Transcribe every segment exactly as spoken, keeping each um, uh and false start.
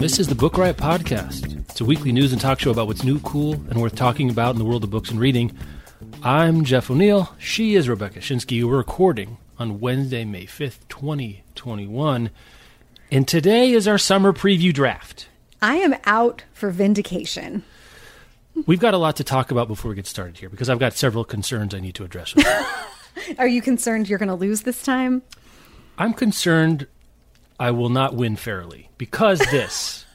This is the Book Riot Podcast. It's a weekly news and talk show about what's new, cool, and worth talking about in the world of books and reading. I'm Jeff O'Neill. She is Rebecca Shinsky. We're recording on Wednesday, May fifth, twenty twenty-one. And today is our summer preview draft. I am out for vindication. We've got a lot to talk about before we get started here, because I've got several concerns I need to address with you. Are you concerned you're going to lose this time? I'm concerned I will not win fairly, because this,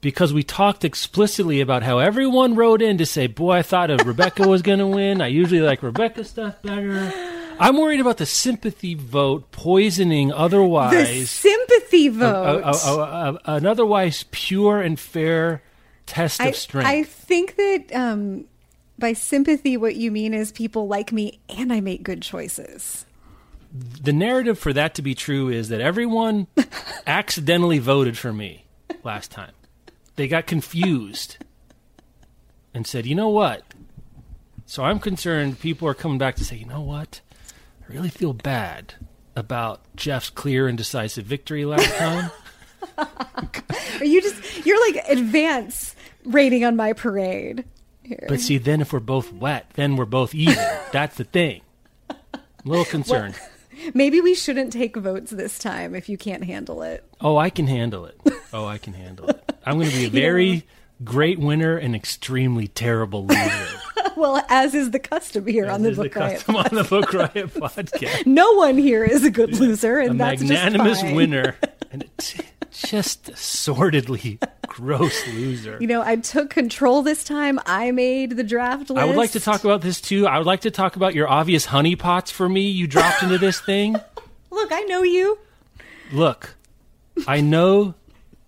because we talked explicitly about how everyone wrote in to say, boy, I thought if Rebecca was going to win. I usually like Rebecca's stuff better. I'm worried about the sympathy vote poisoning otherwise. The sympathy vote. A, a, a, a, a, an otherwise pure and fair test of I, strength. I think that um, by sympathy, what you mean is people like me and I make good choices. The narrative for that to be true is that everyone accidentally voted for me last time. They got confused and said, you know what? So I'm concerned people are coming back to say, you know what? I really feel bad about Jeff's clear and decisive victory last time. Are you just, you're like advance rating on my parade here. But see, then if we're both wet, then we're both even. That's the thing. A little concerned. Well, maybe we shouldn't take votes this time if you can't handle it. Oh, I can handle it. Oh, I can handle it. I'm going to be a very yeah. great winner and extremely terrible loser. Well, as is the custom here as on the Book the Riot custom on the Book Riot podcast. No one here is a good loser, and a that's just fine. A magnanimous winner and t- just a sordidly gross loser. You know, I took control this time. I made the draft list. I would like to talk about this, too. I would like to talk about your obvious honeypots for me you dropped into this thing. Look, I know you. Look, I know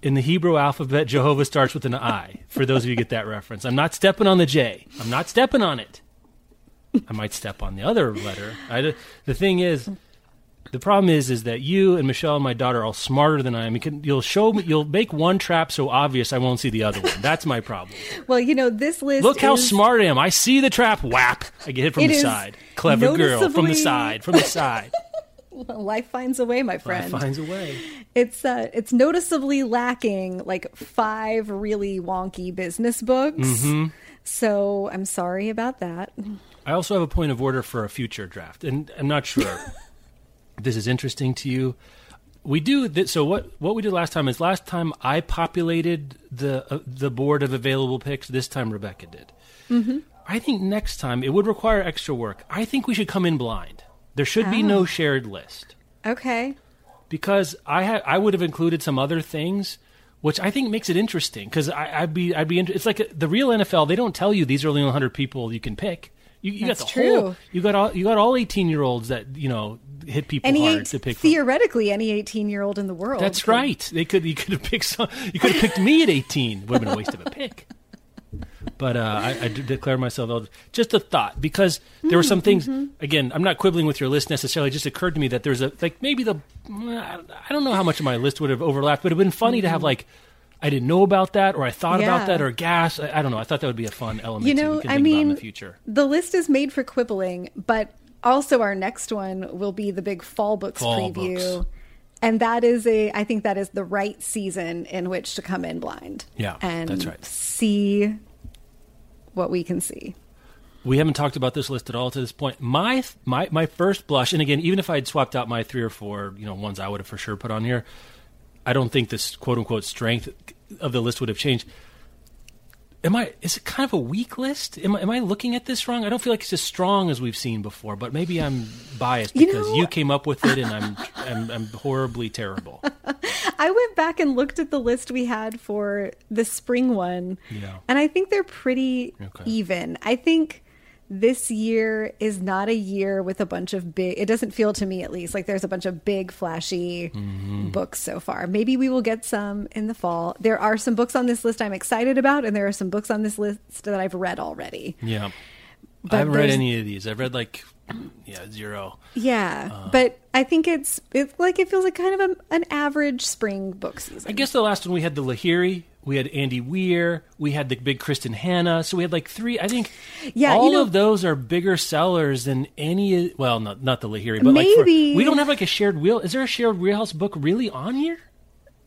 in the Hebrew alphabet, Jehovah starts with an I, for those of you who get that reference. I'm not stepping on the J. I'm not stepping on it. I might step on the other letter. I, the thing is... The problem is, is that you and Michelle and my daughter are all smarter than I am. You can, you'll show me, you'll make one trap so obvious I won't see the other one. That's my problem. Well, you know, this list Look is, how smart I am. I see the trap. Whap. I get hit from the side. Clever noticeably... girl. From the side. From the side. Well, life finds a way, my friend. Life finds a way. It's, uh, it's noticeably lacking like five really wonky business books. Mm-hmm. So I'm sorry about that. I also have a point of order for a future draft. And I'm not sure... this is interesting to you. We do th- so. What what we did last time is last time I populated the uh, the board of available picks. This time Rebecca did. Mm-hmm. I think next time it would require extra work. I think we should come in blind. There should oh. be no shared list. Okay. Because I ha- I would have included some other things, which I think makes it interesting. Because I'd be I'd be inter- it's like a, the real N F L. They don't tell you these are only one hundred people you can pick. You, you That's got the true. Whole, you got all you got all eighteen year olds that you know hit people any hard eight, to pick. Theoretically, from. Any eighteen year old in the world. That's could. Right. They could you could have picked some, you could have picked me at eighteen. Would have been a waste of a pick. But uh, I, I declare myself eligible. Just a thought, because there were some things. Mm-hmm. Again, I'm not quibbling with your list necessarily. It just occurred to me that there's a like maybe the I don't know how much of my list would have overlapped, but it would have been funny mm-hmm. to have like. I didn't know about that, or I thought yeah. about that, or gas. I, I don't know. I thought that would be a fun element you know, to think I mean, about in the future. The list is made for quibbling, but also our next one will be the big fall books fall preview. Books. And that is a, I think that is the right season in which to come in blind. Yeah, and that's right. See what we can see. We haven't talked about this list at all to this point. My my my first blush, and again, even if I had swapped out my three or four, you know, ones I would have for sure put on here, I don't think this quote-unquote strength of the list would have changed. Am I? Is it kind of a weak list? Am I, am I looking at this wrong? I don't feel like it's as strong as we've seen before, but maybe I'm biased because you, know, you came up with it and I'm, I'm, I'm horribly terrible. I went back and looked at the list we had for the spring one, yeah. and I think they're pretty okay. even. I think... This year is not a year with a bunch of big, it doesn't feel to me at least, like there's a bunch of big, flashy mm-hmm. books so far. Maybe we will get some in the fall. There are some books on this list I'm excited about, and there are some books on this list that I've read already. Yeah. But I haven't read any of these. I've read like yeah, zero. Yeah, uh, but I think it's it's like it feels like kind of a, an average spring book season. I guess the last one we had the Lahiri, we had Andy Weir, we had the big Kristen Hanna, so we had like three. I think yeah, all you know, of those are bigger sellers than any. Well, not not the Lahiri, but maybe like for, we don't have like a shared wheel. Is there a shared wheelhouse book really on here?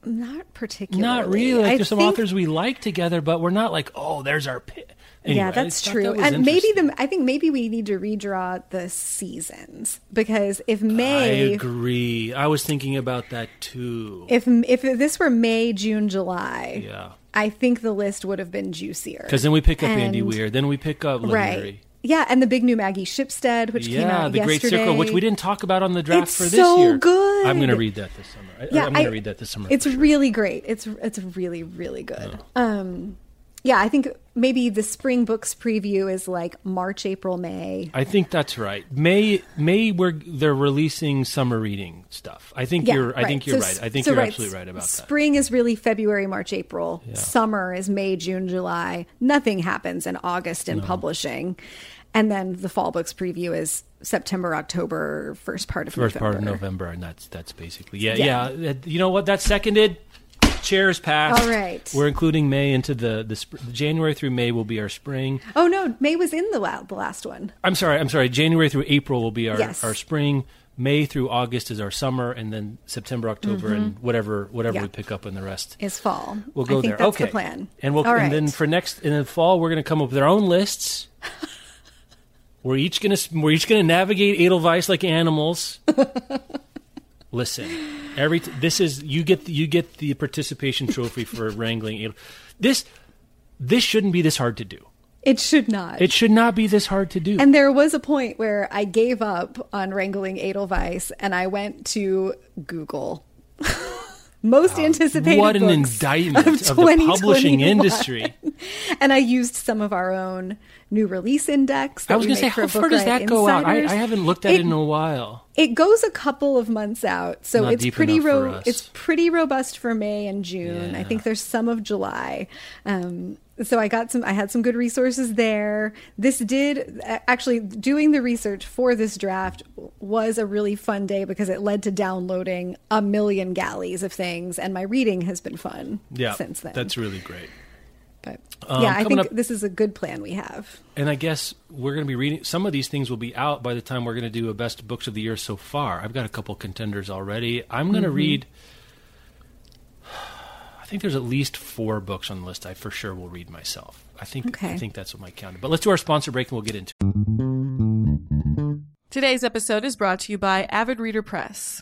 Not particularly. Not really. Like, there's some think... authors we like together, but we're not like, oh, there's our pit. Anyway, yeah, that's true. That and maybe the I think maybe we need to redraw the seasons, because if May, I agree. I was thinking about that too. If if this were May, June, July, yeah, I think the list would have been juicier. Because then we pick up and, Andy Weir, then we pick up Larry. Right. Yeah, and the big new Maggie Shipstead, which yeah, came out the yesterday. Great Circle, which we didn't talk about on the draft it's for this so year. It's so good. I'm going to read that this summer. I, yeah, I'm going to read that this summer. It's sure. really great. It's it's really really good. Oh. Um, yeah, I think maybe the spring books preview is like March, April, May. I think that's right. May May we're they're releasing summer reading stuff. I think yeah, you're. I right. think you're so, right. I think so you're right. absolutely right about spring that. Spring is really February, March, April. Yeah. Summer is May, June, July. Nothing happens in August in no. publishing. And then the fall books preview is September, October, first part of first November. First part of November, and that's that's basically, yeah, yeah. yeah. You know what? That's seconded. Chairs passed. All right. We're including May into the, the sp- January through May will be our spring. Oh, no. May was in the, la- the last one. I'm sorry. I'm sorry. January through April will be our, yes. our spring. May through August is our summer, and then September, October, mm-hmm. and whatever whatever yeah. we pick up in the rest is fall. We'll go I think there. That's okay. The plan. And we'll All right. and then for next in the fall we're going to come up with our own lists. We're each gonna we're each gonna navigate Edelweiss like animals. Listen, every t- this is you get the, you get the participation trophy for wrangling Edel- this this shouldn't be this hard to do. It should not. It should not be this hard to do. And there was a point where I gave up on wrangling Edelweiss and I went to Google. Most wow. anticipated what an indictment of, of the publishing industry. And I used some of our own new release index. I was going to say, how far does that go out? I, I haven't looked at it, it in a while. It goes a couple of months out, so Not it's pretty ro- it's pretty robust for May and June. Yeah. I think there's some of July. Um, so I got some. I had some good resources there. This did actually doing the research for this draft was a really fun day because it led to downloading a million galleys of things, and my reading has been fun yeah, since then. That's really great. But um, yeah, I think up, this is a good plan we have. And I guess we're going to be reading. Some of these things will be out by the time we're going to do a best books of the year so far. I've got a couple contenders already. I'm going to mm-hmm. read. I think there's at least four books on the list I for sure will read myself. I think okay. I think that's what my count is. But let's do our sponsor break and we'll get into it. Today's episode is brought to you by Avid Reader Press.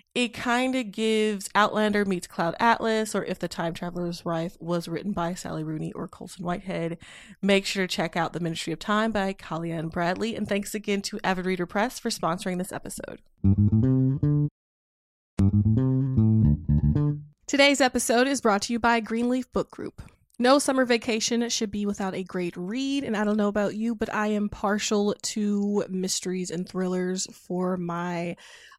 It kind of gives Outlander meets Cloud Atlas, or If the Time Traveler's Wife was written by Sally Rooney or Colson Whitehead. Make sure to check out The Ministry of Time by Kaliane Bradley. And thanks again to Avid Reader Press for sponsoring this episode. Today's episode is brought to you by Greenleaf Book Group. No summer vacation should be without a great read, and I don't know about you, but I am partial to mysteries and thrillers for my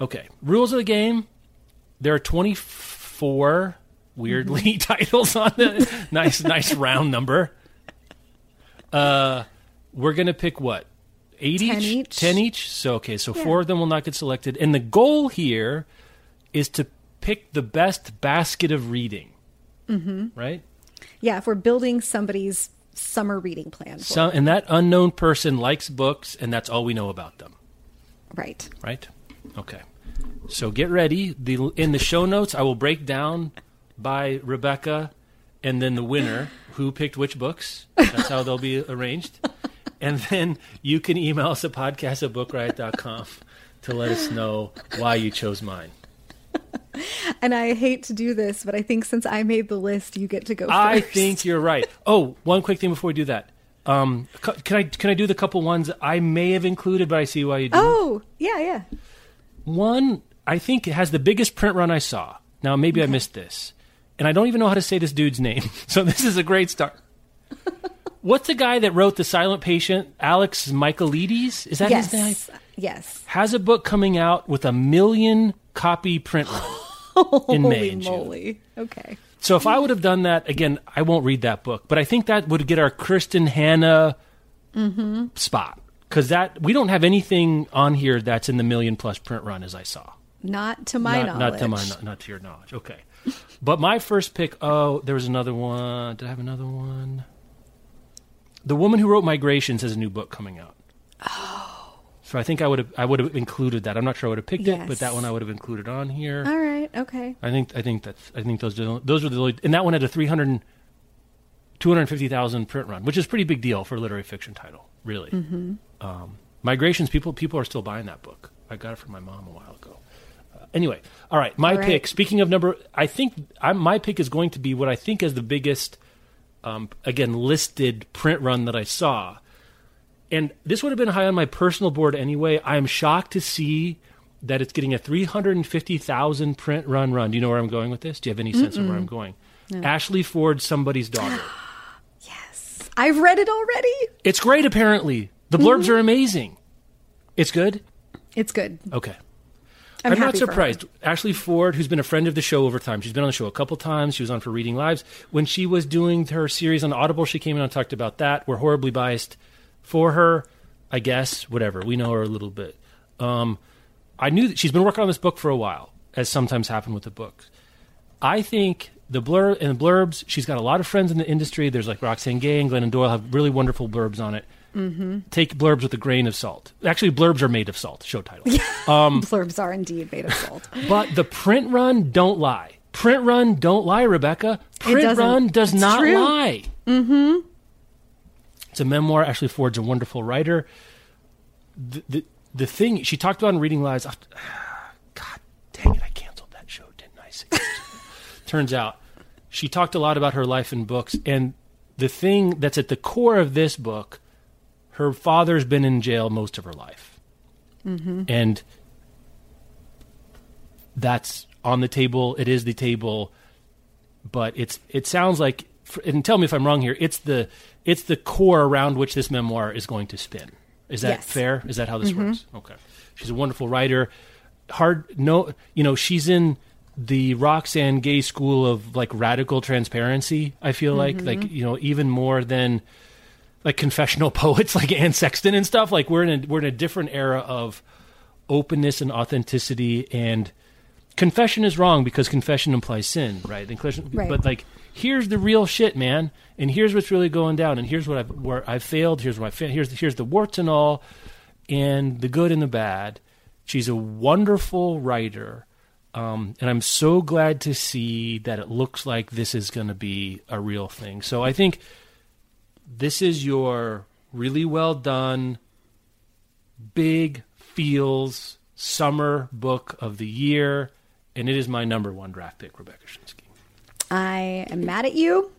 Okay, rules of the game. There are twenty-four, weirdly, mm-hmm. titles on the nice, nice round number. Uh, we're going to pick what? Eight ten each? each? Ten each? So, okay, so yeah. Four of them will not get selected. And the goal here is to pick the best basket of reading, mm-hmm. right? Yeah, if we're building somebody's summer reading plan. For so, and that unknown person likes books, and that's all we know about them. Right. Right? Okay. So get ready. The in the show notes, I will break down by Rebecca and then the winner, who picked which books. That's how they'll be arranged. And then you can email us at podcast at book riot dot com to let us know why you chose mine. And I hate to do this, but I think since I made the list, you get to go first. I think you're right. Oh, one quick thing before we do that. Um, can I can I do the couple ones I may have included, but I see why you didn't? Oh, yeah, yeah. One, I think it has the biggest print run I saw. Now, maybe okay. I missed this. And I don't even know how to say this dude's name. So this is a great start. What's the guy that wrote The Silent Patient? Alex Michaelides? Is that yes. his name? Yes. Has a book coming out with a million copy print run in May and June. Holy moly. Okay. So if I would have done that, again, I won't read that book, but I think that would get our Kristen Hannah mm-hmm. spot. Because that we don't have anything on here that's in the million plus print run, as I saw. Not to my not, knowledge. Not to my not to your knowledge. Okay. But my first pick, oh, there was another one. Did I have another one? The woman who wrote Migrations has a new book coming out. Oh. So I think I would have I would have included that. I'm not sure I would have picked yes. it, but that one I would have included on here. All right, okay. I think I think that's I think those those are the and that one had a three hundred two hundred fifty thousand print run, which is a pretty big deal for a literary fiction title, really. Mm-hmm. Um, Migrations people people are still buying that book. I got it from my mom a while ago. Uh, anyway, all right, my all right. pick. Speaking of number, I think I, my pick is going to be what I think is the biggest Um, again, listed print run that I saw. And this would have been high on my personal board anyway. I'm shocked to see that it's getting a three hundred fifty thousand print run run. Do you know where I'm going with this? Do you have any sense Mm-mm. of where I'm going? No. Ashley Ford, Somebody's Daughter. Yes. I've read it already. It's great, apparently. The blurbs mm-hmm. are amazing. It's good? It's good. Okay. I'm, I'm not surprised. Ashley Ford, who's been a friend of the show over time, she's been on the show a couple times. She was on for Reading Lives. When she was doing her series on Audible, she came in and talked about that. We're horribly biased for her, I guess. Whatever. We know her a little bit. Um, I knew that she's been working on this book for a while, as sometimes happens with the book. I think the blur and the blurbs, she's got a lot of friends in the industry. There's like Roxane Gay and Glennon Doyle have really wonderful blurbs on it. Mm-hmm. Take blurbs with a grain of salt. Actually, blurbs are made of salt, show title. Um, blurbs are indeed made of salt. But the print run don't lie. Print run don't lie, Rebecca. Print run does it's not true. lie. Mm-hmm. It's a memoir. Ashley Ford's a wonderful writer. The, the, the thing, she talked about in Reading Lives, God dang it, I canceled that show, didn't I? Turns out, she talked a lot about her life in books, and the thing that's at the core of this book, her father's been in jail most of her life. Mm-hmm. And that's on the table. It is the table. But it's it sounds like, and tell me if I'm wrong here, it's the it's the core around which this memoir is going to spin. Is that yes. fair? Is that how this mm-hmm. works? Okay. She's a wonderful writer. Hard, no, you know, she's in the Roxane Gay school of like radical transparency, I feel mm-hmm. like. Like, you know, even more than like confessional poets like Anne Sexton and stuff. Like we're in a, we're in a different era of openness and authenticity, and confession is wrong because confession implies sin, right? And right. But like, here's the real shit, man. And here's what's really going down. And here's what I've, where I've failed. Here's where I failed. Here's the, here's the warts and all, and the good and the bad. She's a wonderful writer. Um, and I'm so glad to see that it looks like this is going to be a real thing. So I think this is your really well done, big feels summer book of the year, and it is my number one draft pick, Rebecca Shinsky. I am mad at you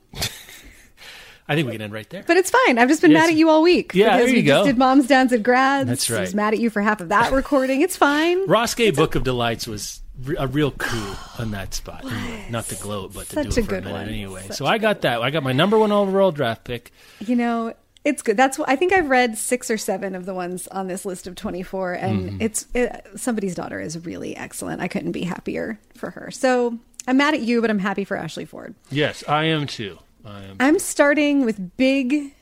I think we can end right there. But it's fine. I've just been yes. mad at you all week. Yeah, there you we go. Just did Moms, Downs, and Grads. That's right. I was mad at you for half of that recording. It's fine. Ross Gay it's Book a- of Delights was a real coup on that spot. What? Not to gloat, but to Such do it a for good a minute one. Anyway. Such so I got that. I got my number one overall draft pick. You know, it's good. That's what, I think I've read six or seven of the ones on this list of twenty-four, and mm. it's it, Somebody's Daughter is really excellent. I couldn't be happier for her. So I'm mad at you, but I'm happy for Ashley Ford. Yes, I am too. I am. I'm starting with big,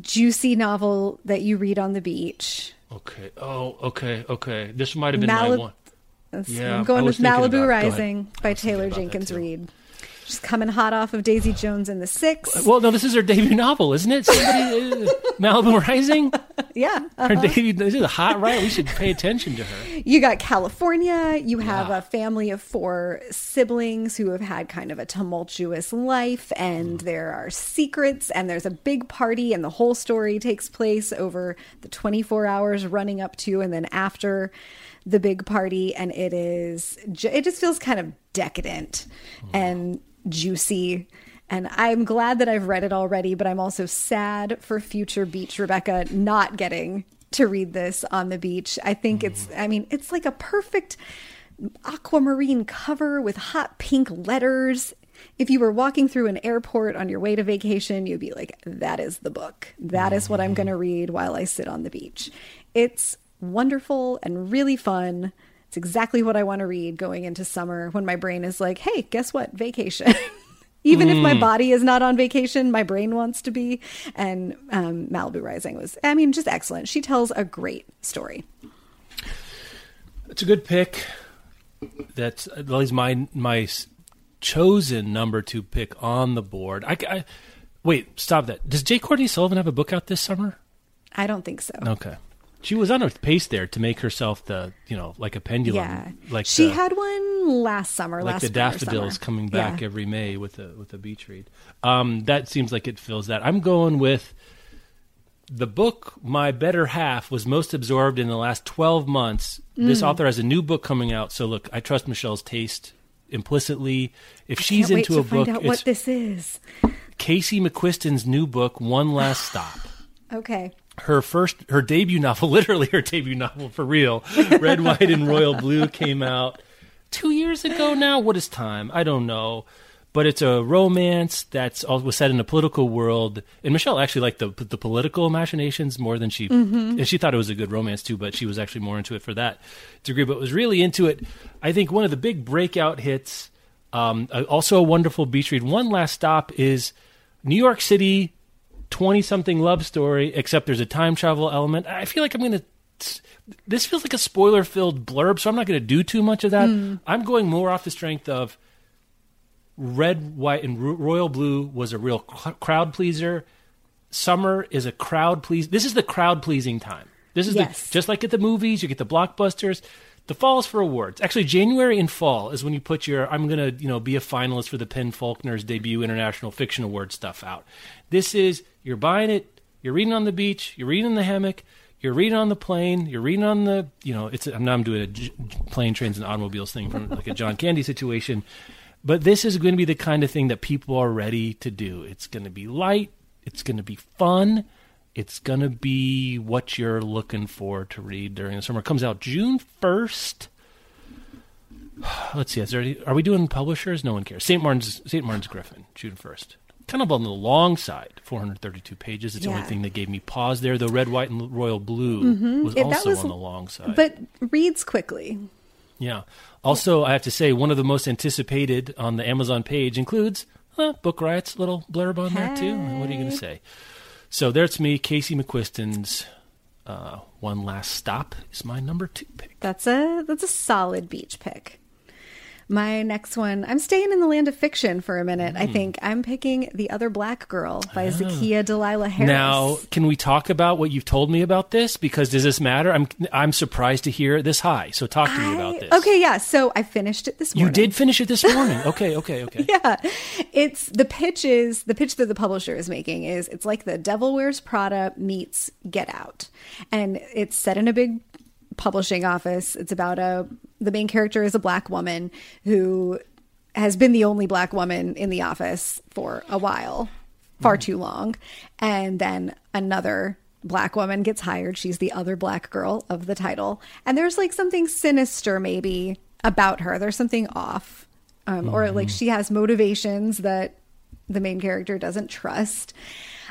juicy novel that you read on the beach. Okay. Oh, okay, okay. This might have been Malib- my one. That's, yeah, I'm going with Malibu Rising by Taylor Jenkins Reid. She's coming hot off of Daisy Jones and the Six. Well, no, this is her debut novel, isn't it? Somebody, uh, Malibu Rising? Yeah. Uh-huh. Her debut, this is a hot writer. We should pay attention to her. You got California. You have yeah. a family of four siblings who have had kind of a tumultuous life, and mm. there are secrets, and there's a big party, and the whole story takes place over the twenty-four hours running up to and then after the big party, and it is, it just feels kind of decadent mm. and juicy, and I'm glad that I've read it already, but I'm also sad for future beach Rebecca not getting to read this on the beach. I think mm. it's, I mean, it's like a perfect aquamarine cover with hot pink letters. If you were walking through an airport on your way to vacation, you'd be like, that is the book. That mm. is what I'm going to read while I sit on the beach. It's wonderful and really fun. It's exactly what I want to read going into summer when my brain is like, hey, guess what? Vacation. Even mm. if my body is not on vacation, my brain wants to be. And um, Malibu Rising was, I mean, just excellent. She tells a great story. It's a good pick. That's at least my my chosen number two pick on the board. I, I wait, stop that. Does J. Courtney Sullivan have a book out this summer? I don't think so. Okay. She was on a pace there to make herself the, you know, like a pendulum. Yeah, like she the, had one last summer. Like last the daffodils summer. Coming back yeah. every May with a with a beach read. Um, that seems like it fills that. I'm going with the book my better half was most absorbed in the last twelve months. Mm. This author has a new book coming out, so look, I trust Michelle's taste implicitly. If I she's can't into wait a to book, find out what this is. Casey McQuiston's new book, One Last Stop. Okay. Her first, her debut novel, literally her debut novel for real, Red, White, and Royal Blue came out two years ago now. What is time? I don't know. But it's a romance that's also set in a political world. And Michelle actually liked the the political machinations more than she, mm-hmm. and she thought it was a good romance too, but she was actually more into it for that degree, but was really into it. I think one of the big breakout hits, um, also a wonderful beach read, One Last Stop, is New York City, twenty-something love story, except there's a time travel element. I feel like I'm going to... This feels like a spoiler-filled blurb, so I'm not going to do too much of that. Mm. I'm going more off the strength of Red, White, and Ro- Royal Blue was a real c- crowd-pleaser. Summer is a crowd-pleaser. This is the crowd-pleasing time. This is yes. the, just like at the movies, you get the blockbusters. The fall is for awards. Actually, January and fall is when you put your, I'm going to, you know, be a finalist for the Penn Faulkner's debut International Fiction Award stuff out. This is, you're buying it, you're reading on the beach, you're reading in the hammock, you're reading on the plane, you're reading on the, you know, it's, I'm, I'm doing a j- plane, trains, and automobiles thing from like a John Candy situation. But this is going to be the kind of thing that people are ready to do. It's going to be light. It's going to be fun. It's going to be what you're looking for to read during the summer. It comes out June first. Let's see. Is there any, are we doing publishers? No one cares. Saint Martin's Saint Martin's Griffin, June first. Kind of on the long side, four hundred thirty-two pages. It's yeah. the only thing that gave me pause there, though Red, White, and Royal Blue mm-hmm. was it, also was, on the long side. But reads quickly. Yeah. Also, I have to say, one of the most anticipated on the Amazon page includes uh, Book Riot's little blurb on hey. there, too. What are you going to say? So there's me, Casey McQuiston's uh, One Last Stop is my number two pick. That's a that's a solid beach pick. My next one, I'm staying in the land of fiction for a minute, mm. I think. I'm picking The Other Black Girl by ah. Zakiya Delilah Harris. Now, can we talk about what you've told me about this? Because does this matter? I'm I'm surprised to hear this high, so talk to I, me about this. Okay, yeah, so I finished it this morning. You did finish it this morning. Okay, okay, okay. Yeah, it's the pitch is, the pitch that the publisher is making is, it's like The Devil Wears Prada meets Get Out. And it's set in a big publishing office. It's about a the main character is a black woman who has been the only black woman in the office for a while, far too long. And then another black woman gets hired. She's the other black girl of the title. And there's like something sinister maybe about her. There's something off. Um, mm-hmm. Or like she has motivations that the main character doesn't trust.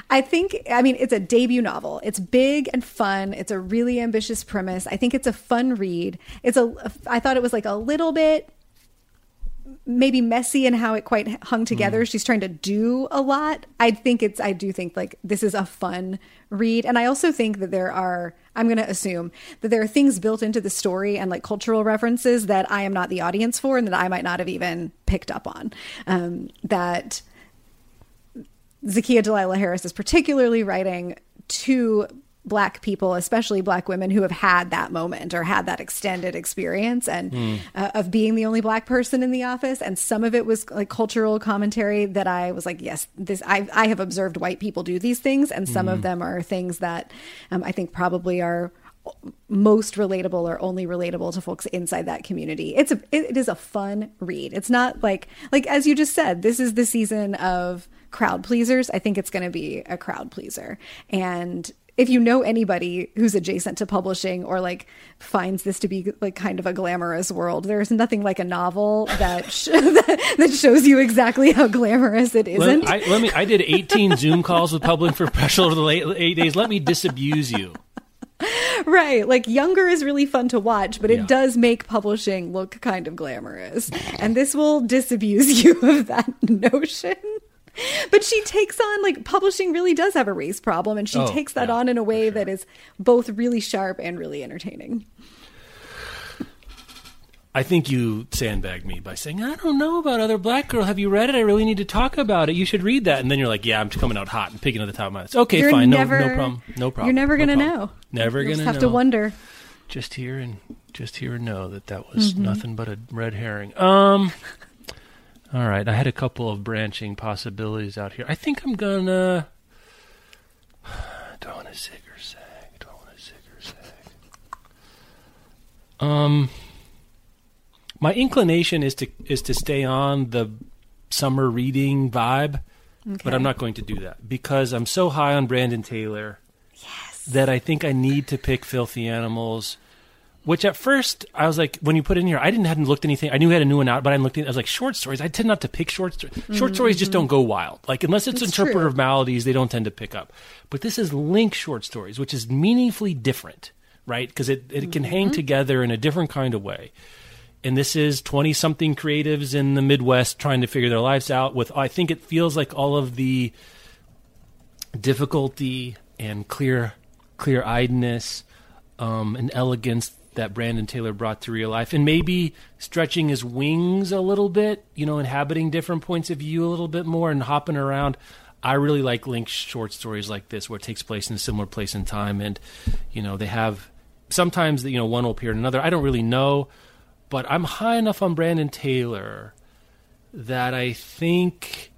I think, I mean, it's a debut novel. It's big and fun. It's a really ambitious premise. I think it's a fun read. It's a, I thought it was like a little bit maybe messy in how it quite hung together. Mm. She's trying to do a lot. I think it's, I do think like this is a fun read. And I also think that there are, I'm going to assume that there are things built into the story and like cultural references that I am not the audience for and that I might not have even picked up on. Um, that Zakiya Delilah Harris is particularly writing to Black people, especially Black women who have had that moment or had that extended experience and mm. uh, of being the only Black person in the office. And some of it was like cultural commentary that I was like, yes, this I, I have observed white people do these things. And some mm. of them are things that um, I think probably are most relatable or only relatable to folks inside that community. It's a, it, it is a fun read. It's not like, like, as you just said, this is the season of crowd pleasers. I think it's going to be a crowd pleaser. And if you know anybody who's adjacent to publishing or like finds this to be like kind of a glamorous world, there's nothing like a novel that sh- that, that shows you exactly how glamorous it isn't. Let, I, let me. I did eighteen Zoom calls with public professionals over the late eight days. Let me disabuse you. Right, like Younger is really fun to watch, but it yeah. does make publishing look kind of glamorous, and this will disabuse you of that notion. But she takes on, like, publishing really does have a race problem, and she oh, takes that yeah, on in a way sure. that is both really sharp and really entertaining. I think you sandbagged me by saying, I don't know about Other Black Girl. Have you read it? I really need to talk about it. You should read that. And then you're like, yeah, I'm coming out hot and picking at the top of my list. Okay, you're fine. Never, no, no problem. No problem. You're never going to no know. Never going to know. You just have to wonder. Just hear and just hear and know that that was mm-hmm. nothing but a red herring. Um... All right, I had a couple of branching possibilities out here. I think I'm gonna. Don't want to zig or zag. Don't want to zig or zag. Um, my inclination is to is to stay on the summer reading vibe, okay. but I'm not going to do that because I'm so high on Brandon Taylor yes. that I think I need to pick Filthy Animals. Which at first, I was like, when you put it in here, I didn't hadn't looked anything. I knew I had a new one out, but I hadn't looked at it. I was like, short stories. I tend not to pick short stories. Short mm-hmm. stories just don't go wild. Like, unless it's, it's interpretive true. maladies, they don't tend to pick up. But this is linked short stories, which is meaningfully different, right? Because it, it mm-hmm. can hang together in a different kind of way. And this is twenty-something creatives in the Midwest trying to figure their lives out with, I think it feels like all of the difficulty and clear, clear-eyedness um, and elegance that Brandon Taylor brought to real life, and maybe stretching his wings a little bit, you know, inhabiting different points of view a little bit more and hopping around. I really like linked short stories like this, where it takes place in a similar place in time. And, you know, they have sometimes, you know, one will appear in another. I don't really know, but I'm high enough on Brandon Taylor that I think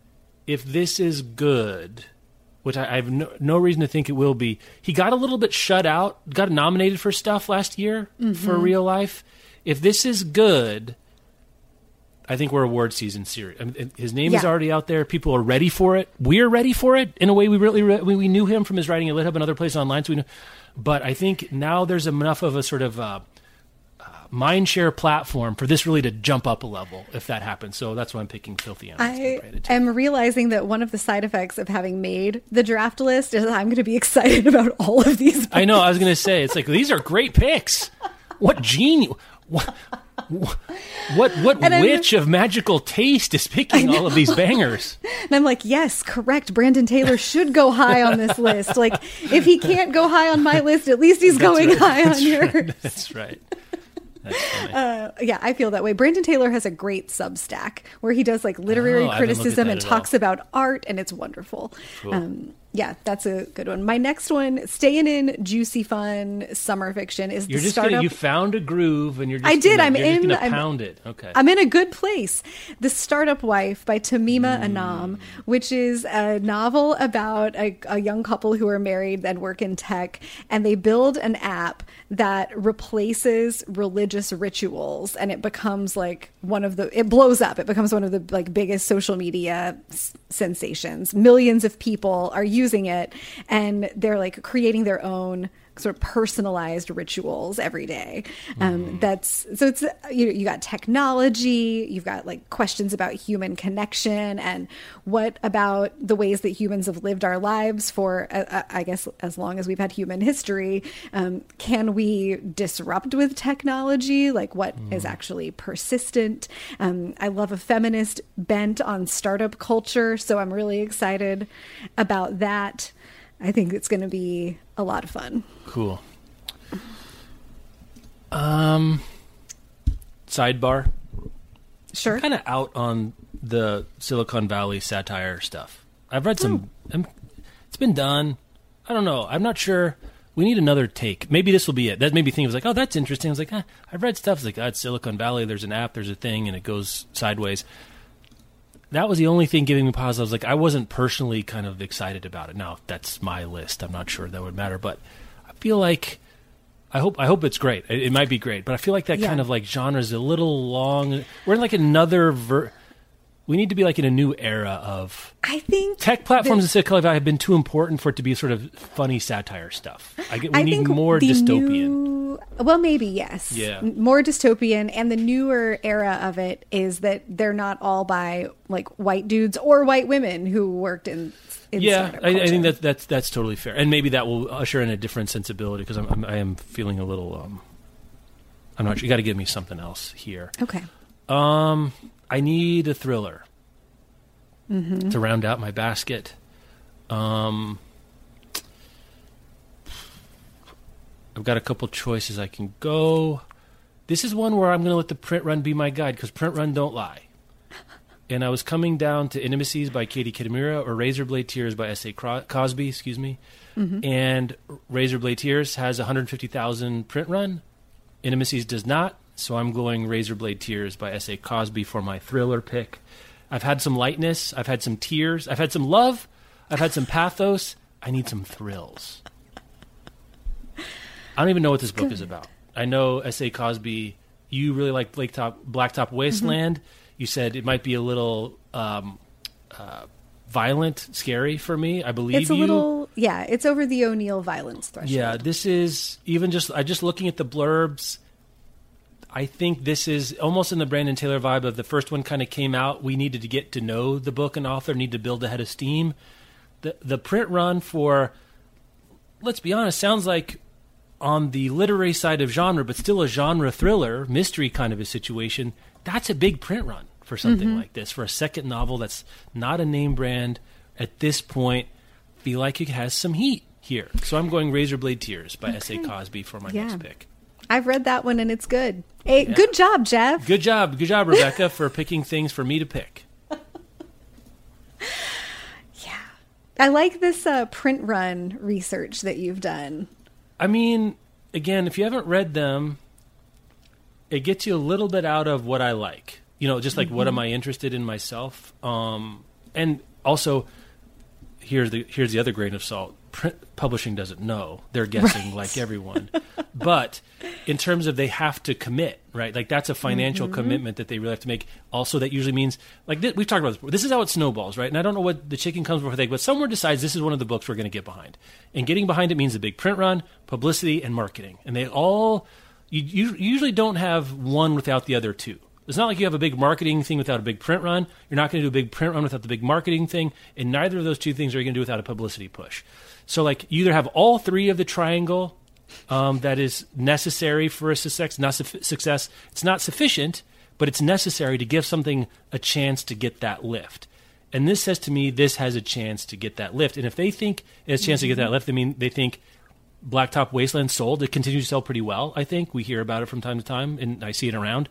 if this is good, which I, I have no, no reason to think it will be. He got a little bit shut out, got nominated for stuff last year mm-hmm. for real life. If this is good, I think we're award season series. I mean, his name yeah. is already out there. People are ready for it. We're ready for it. In a way, we really re- we knew him from his writing at LitHub and other places online. So we knew. But I think now there's enough of a sort of uh, uh, mindshare platform for this really to jump up a level if that happens. So that's why I'm picking Filthy Animals. I am realizing that one of the side effects of having made the draft list is that I'm going to be excited about all of these picks. I know. I was going to say, it's like, these are great picks. What genius. What, what what and witch I'm, of magical taste is picking all of these bangers? And I'm like, yes, correct. Brandon Taylor should go high on this list. Like, if he can't go high on my list, at least he's That's going right. high That's on right. yours. That's right. That's funny. Uh, yeah, I feel that way. Brandon Taylor has a great Substack where he does like literary oh, criticism and talks all. about art, and it's wonderful. Cool. Um, yeah, that's a good one. My next one, staying in juicy fun summer fiction, is you're the just startup. Gonna, you found a groove, and you're just I did. Gonna, I'm you're in. Just gonna I'm, pound it. Okay, I'm in a good place. The Startup Wife by Tamima mm. Anam, which is a novel about a, a young couple who are married and work in tech, and they build an app that replaces religious rituals, and it becomes like one of the. It blows up. It becomes one of the like biggest social media sensations. Millions of people are using it, and they're like creating their own sort of personalized rituals every day. Um, mm. That's so it's you know, you got technology, you've got like questions about human connection, and what about the ways that humans have lived our lives for, uh, I guess, as long as we've had human history. Um, can we disrupt with technology? Like what mm. is actually persistent? Um, I love a feminist bent on startup culture, so I'm really excited about that. I think it's going to be a lot of fun. Cool. Um, sidebar. Sure. I'm kind of out on the Silicon Valley satire stuff. I've read some. I'm, it's been done. I don't know. I'm not sure. We need another take. Maybe this will be it. That made me think. It was like, oh, that's interesting. I was like, ah, I've read stuff. It's like, that's ah, Silicon Valley. There's an app. There's a thing, and it goes sideways. That was the only thing giving me pause. I was like, I wasn't personally kind of excited about it. Now, that's my list. I'm not sure that would matter, but I feel like I hope I hope it's great. It, it might be great, but I feel like that yeah. kind of like genre is a little long. We're in like another. Ver- we need to be like in a new era of. I think tech platforms in Silicon Valley have been too important for it to be sort of funny satire stuff. I get we I need think more dystopian. New, well, maybe yes. Yeah. More dystopian, and the newer era of it is that they're not all by like white dudes or white women who worked in. in yeah, I, I think that that's that's totally fair, and maybe that will usher in a different sensibility because I'm, I'm I am feeling a little. Um, I'm not. You got to give me something else here. Okay. Um, I need a thriller. Mm-hmm. To round out my basket. Um, I've got a couple choices I can go. This is one where I'm going to let the print run be my guide because print run don't lie. And I was coming down to Intimacies by Katie Kitamura or Razorblade Tears by S A Cosby, excuse me. Mm-hmm. And Razorblade Tears has one hundred fifty thousand print run. Intimacies does not. So I'm going Razorblade Tears by S A Cosby for my thriller pick. I've had some lightness. I've had some tears. I've had some love. I've had some pathos. I need some thrills. I don't even know what this book Good. is about. I know S A Cosby, you really like Blacktop, Blacktop Wasteland. Mm-hmm. You said it might be a little um, uh, violent, scary for me. I believe it's a you. little, yeah, it's over the O'Neill violence threshold. Yeah, this is even just, I just looking at the blurbs. I think this is almost in the Brandon Taylor vibe of the first one kind of came out. We needed to get to know the book and author, need to build a head of steam. The the print run for, let's be honest, sounds like on the literary side of genre, but still a genre thriller, mystery kind of a situation. That's a big print run for something mm-hmm. like this, for a second novel that's not a name brand. At this point, feel like it has some heat here. So I'm going Razorblade Tears by okay. S A Cosby for my yeah. next pick. I've read that one, and it's good. Hey, yeah. Good job, Jeff. Good job. Good job, Rebecca, for picking things for me to pick. Yeah. I like this uh, print run research that you've done. I mean, again, if you haven't read them, it gets you a little bit out of what I like. You know, just like mm-hmm. what am I interested in myself? Um, and also, here's the here's the other grain of salt. Print publishing doesn't know. They're guessing right. like everyone. But in terms of they have to commit, right? Like that's a financial mm-hmm. commitment that they really have to make. Also, that usually means, like th- we've talked about this before, this is how it snowballs, right? And I don't know what the chicken comes before the egg, but someone decides this is one of the books we're going to get behind. And getting behind it means a big print run, publicity, and marketing. And they all, you, you usually don't have one without the other two. It's not like you have a big marketing thing without a big print run. You're not going to do a big print run without the big marketing thing. And neither of those two things are you going to do without a publicity push. So, like, you either have all three of the triangle um, that is necessary for a success, not su- success. It's not sufficient, but it's necessary to give something a chance to get that lift. And this says to me, this has a chance to get that lift. And if they think it has a chance mm-hmm. to get that lift, I mean, they think Blacktop Wasteland sold. It continues to sell pretty well, I think. We hear about it from time to time, and I see it around.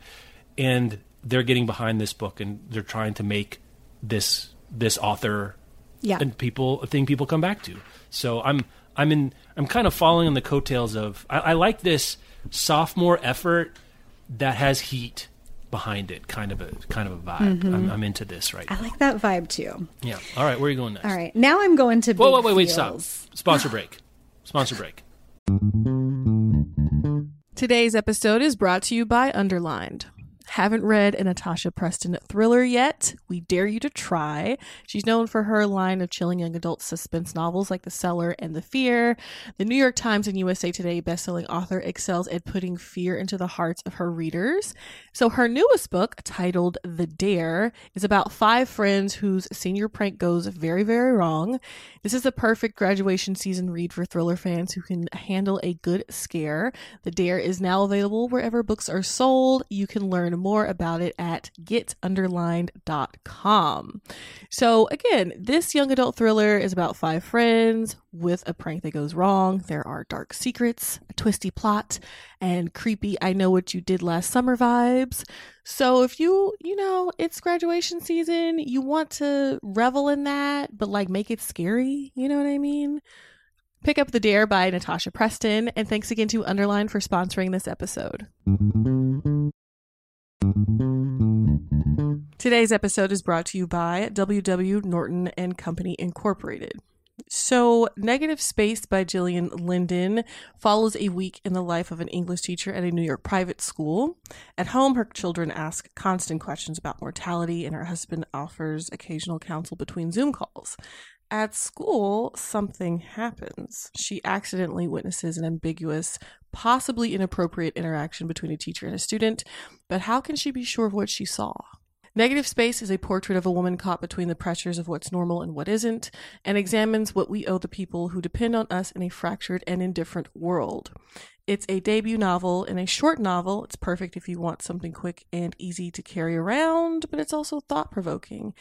And they're getting behind this book, and they're trying to make this this author yeah. and people a thing people come back to. So I'm I'm in I'm kind of following on the coattails of I, I like this sophomore effort that has heat behind it, kind of a kind of a vibe. Mm-hmm. I'm, I'm into this right now. I like that vibe too. Yeah. All right, where are you going next? All right, now I'm going to. Whoa, wait, wait, wait! Stop. Sponsor break. Sponsor break. Today's episode is brought to you by Underlined. haven't read a Natasha Preston thriller yet, we dare you to try. She's known for her line of chilling young adult suspense novels like The Cellar and The Fear. The New York Times and U S A Today bestselling author excels at putting fear into the hearts of her readers. So her newest book, titled The Dare, is about five friends whose senior prank goes very, very wrong. This is the perfect graduation season read for thriller fans who can handle a good scare. The Dare is now available wherever books are sold. You can learn more about it at get underlined dot com. So again, this young adult thriller is about five friends with a prank that goes wrong. There are dark secrets, a twisty plot, and creepy I Know What You Did Last Summer vibes. So if you, you know, it's graduation season, you want to revel in that, but like make it scary, you know what I mean? Pick up The Dare by Natasha Preston, and thanks again to Underlined for sponsoring this episode. Today's episode is brought to you by W W. Norton and Company Incorporated. So, Negative Space by Gillian Linden follows a week in the life of an English teacher at a New York private school. At home, her children ask constant questions about mortality, and her husband offers occasional counsel between Zoom calls. At school, something happens. She accidentally witnesses an ambiguous, possibly inappropriate interaction between a teacher and a student, but how can she be sure of what she saw? Negative Space is a portrait of a woman caught between the pressures of what's normal and what isn't, and examines what we owe the people who depend on us in a fractured and indifferent world. It's a debut novel and a short novel. It's perfect if you want something quick and easy to carry around, but it's also thought-provoking.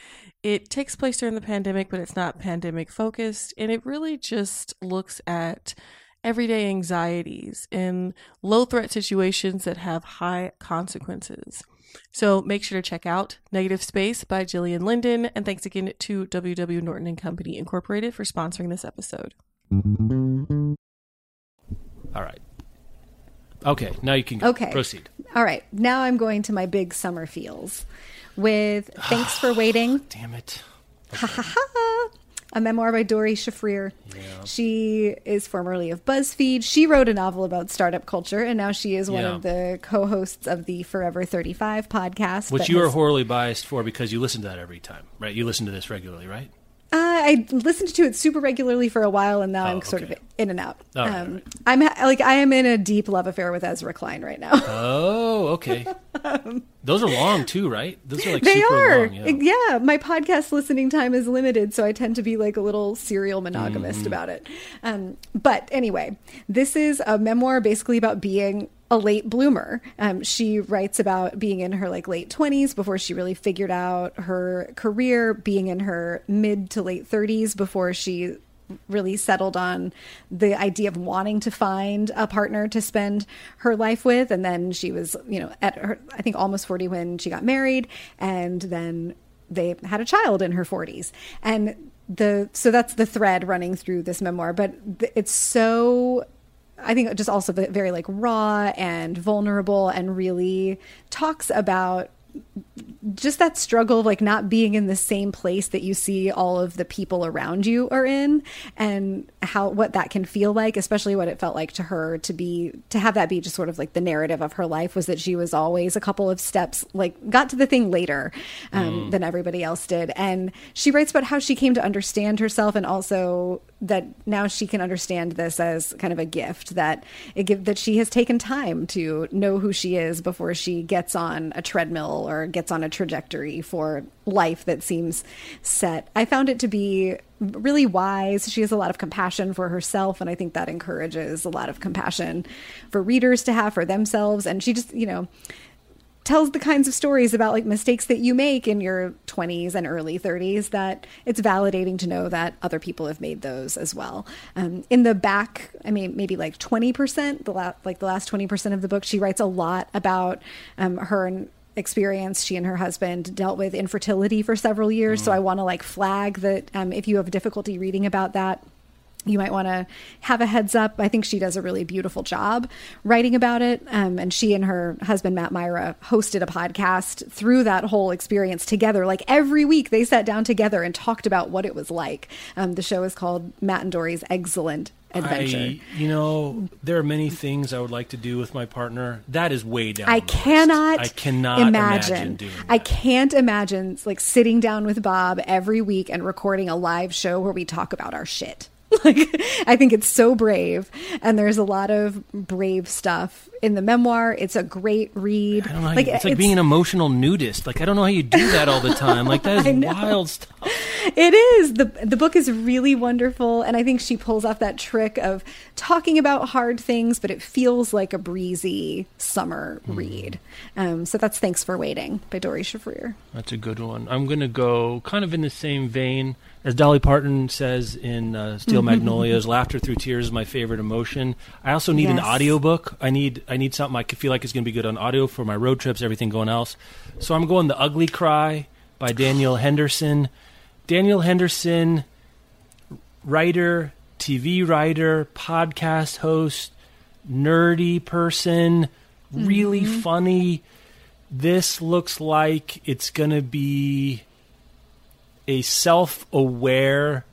It takes place during the pandemic, but it's not pandemic-focused, and it really just looks at everyday anxieties in low-threat situations that have high consequences. So make sure to check out Negative Space by Gillian Linden, and thanks again to W W. Norton and Company Incorporated for sponsoring this episode. All right. Okay, now you can okay. proceed. All right, now I'm going to my big summer feels with Thanks for Waiting. Damn it. Ha ha ha. A memoir by Dori Shafrir. Yeah. She is formerly of BuzzFeed. She wrote a novel about startup culture, and now she is one yeah. of the co-hosts of the Forever thirty-five podcast. Which you has... are horribly biased for because you listen to that every time, right? You listen to this regularly, right? Uh, I listened to it super regularly for a while, and now oh, I'm sort okay. of in and out. All right, um, right. I'm ha- like I am in a deep love affair with Ezra Klein right now. Oh, okay. um, Those are long too, right? Those are like they super are. long. Yeah. yeah, my podcast listening time is limited, so I tend to be like a little serial monogamist mm. about it. Um, but anyway, this is a memoir basically about being a late bloomer. Um, she writes about being in her like late twenties before she really figured out her career, being in her mid to late thirties before she really settled on the idea of wanting to find a partner to spend her life with. And then she was, you know, at her, I think almost forty when she got married, and then they had a child in her forties. And the, so that's the thread running through this memoir, but it's so, I think just also very like raw and vulnerable, and really talks about just that struggle of like not being in the same place that you see all of the people around you are in, and how, what that can feel like, especially what it felt like to her to be, to have that be just sort of like the narrative of her life was that she was always a couple of steps, like got to the thing later um, mm. than everybody else did. And she writes about how she came to understand herself, and also that now she can understand this as kind of a gift, that it give, that she has taken time to know who she is before she gets on a treadmill or gets on a trajectory for life that seems set. I found it to be really wise. She has a lot of compassion for herself, and I think that encourages a lot of compassion for readers to have for themselves. And she just, you know, tells the kinds of stories about like mistakes that you make in your twenties and early thirties that it's validating to know that other people have made those as well. Um, in the back, I mean, maybe like twenty percent, the la- like the last twenty percent of the book, she writes a lot about um, her and experience she and her husband dealt with infertility for several years. Mm. So I want to like flag that um, if you have difficulty reading about that, you might want to have a heads up. I think she does a really beautiful job writing about it. Um, and she and her husband, Matt Myra, hosted a podcast through that whole experience together. Like every week they sat down together and talked about what it was like. Um, the show is called Matt and Dory's Excellent adventure. I, you know, there are many things I would like to do with my partner. That is way down. I cannot. List. I cannot imagine. imagine doing that. I can't imagine like sitting down with Bob every week and recording a live show where we talk about our shit. Like, I think it's so brave, and there's a lot of brave stuff in the memoir. It's a great read. I don't know like, you, it's like it's, being an emotional nudist. Like, I don't know how you do that all the time. Like, that is wild stuff. It is. The The book is really wonderful, and I think she pulls off that trick of talking about hard things, but it feels like a breezy summer mm. read. Um, so that's Thanks for Waiting by Dori Shafrir. That's a good one. I'm going to go kind of in the same vein. As Dolly Parton says in uh, Steel Magnolias, laughter through tears is my favorite emotion. I also need yes. an audiobook. I need I need something I feel like is going to be good on audio for my road trips, everything going else. So I'm going The Ugly Cry by Danielle Henderson. Danielle Henderson, writer, T V writer, podcast host, nerdy person, really mm-hmm. funny. This looks like it's going to be a self-aware,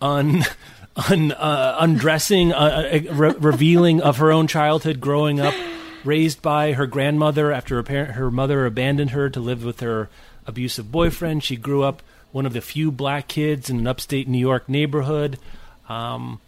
un, un, uh, undressing, uh, re- revealing of her own childhood growing up, raised by her grandmother after her, parent, her mother abandoned her to live with her abusive boyfriend. She grew up one of the few black kids in an upstate New York neighborhood, um,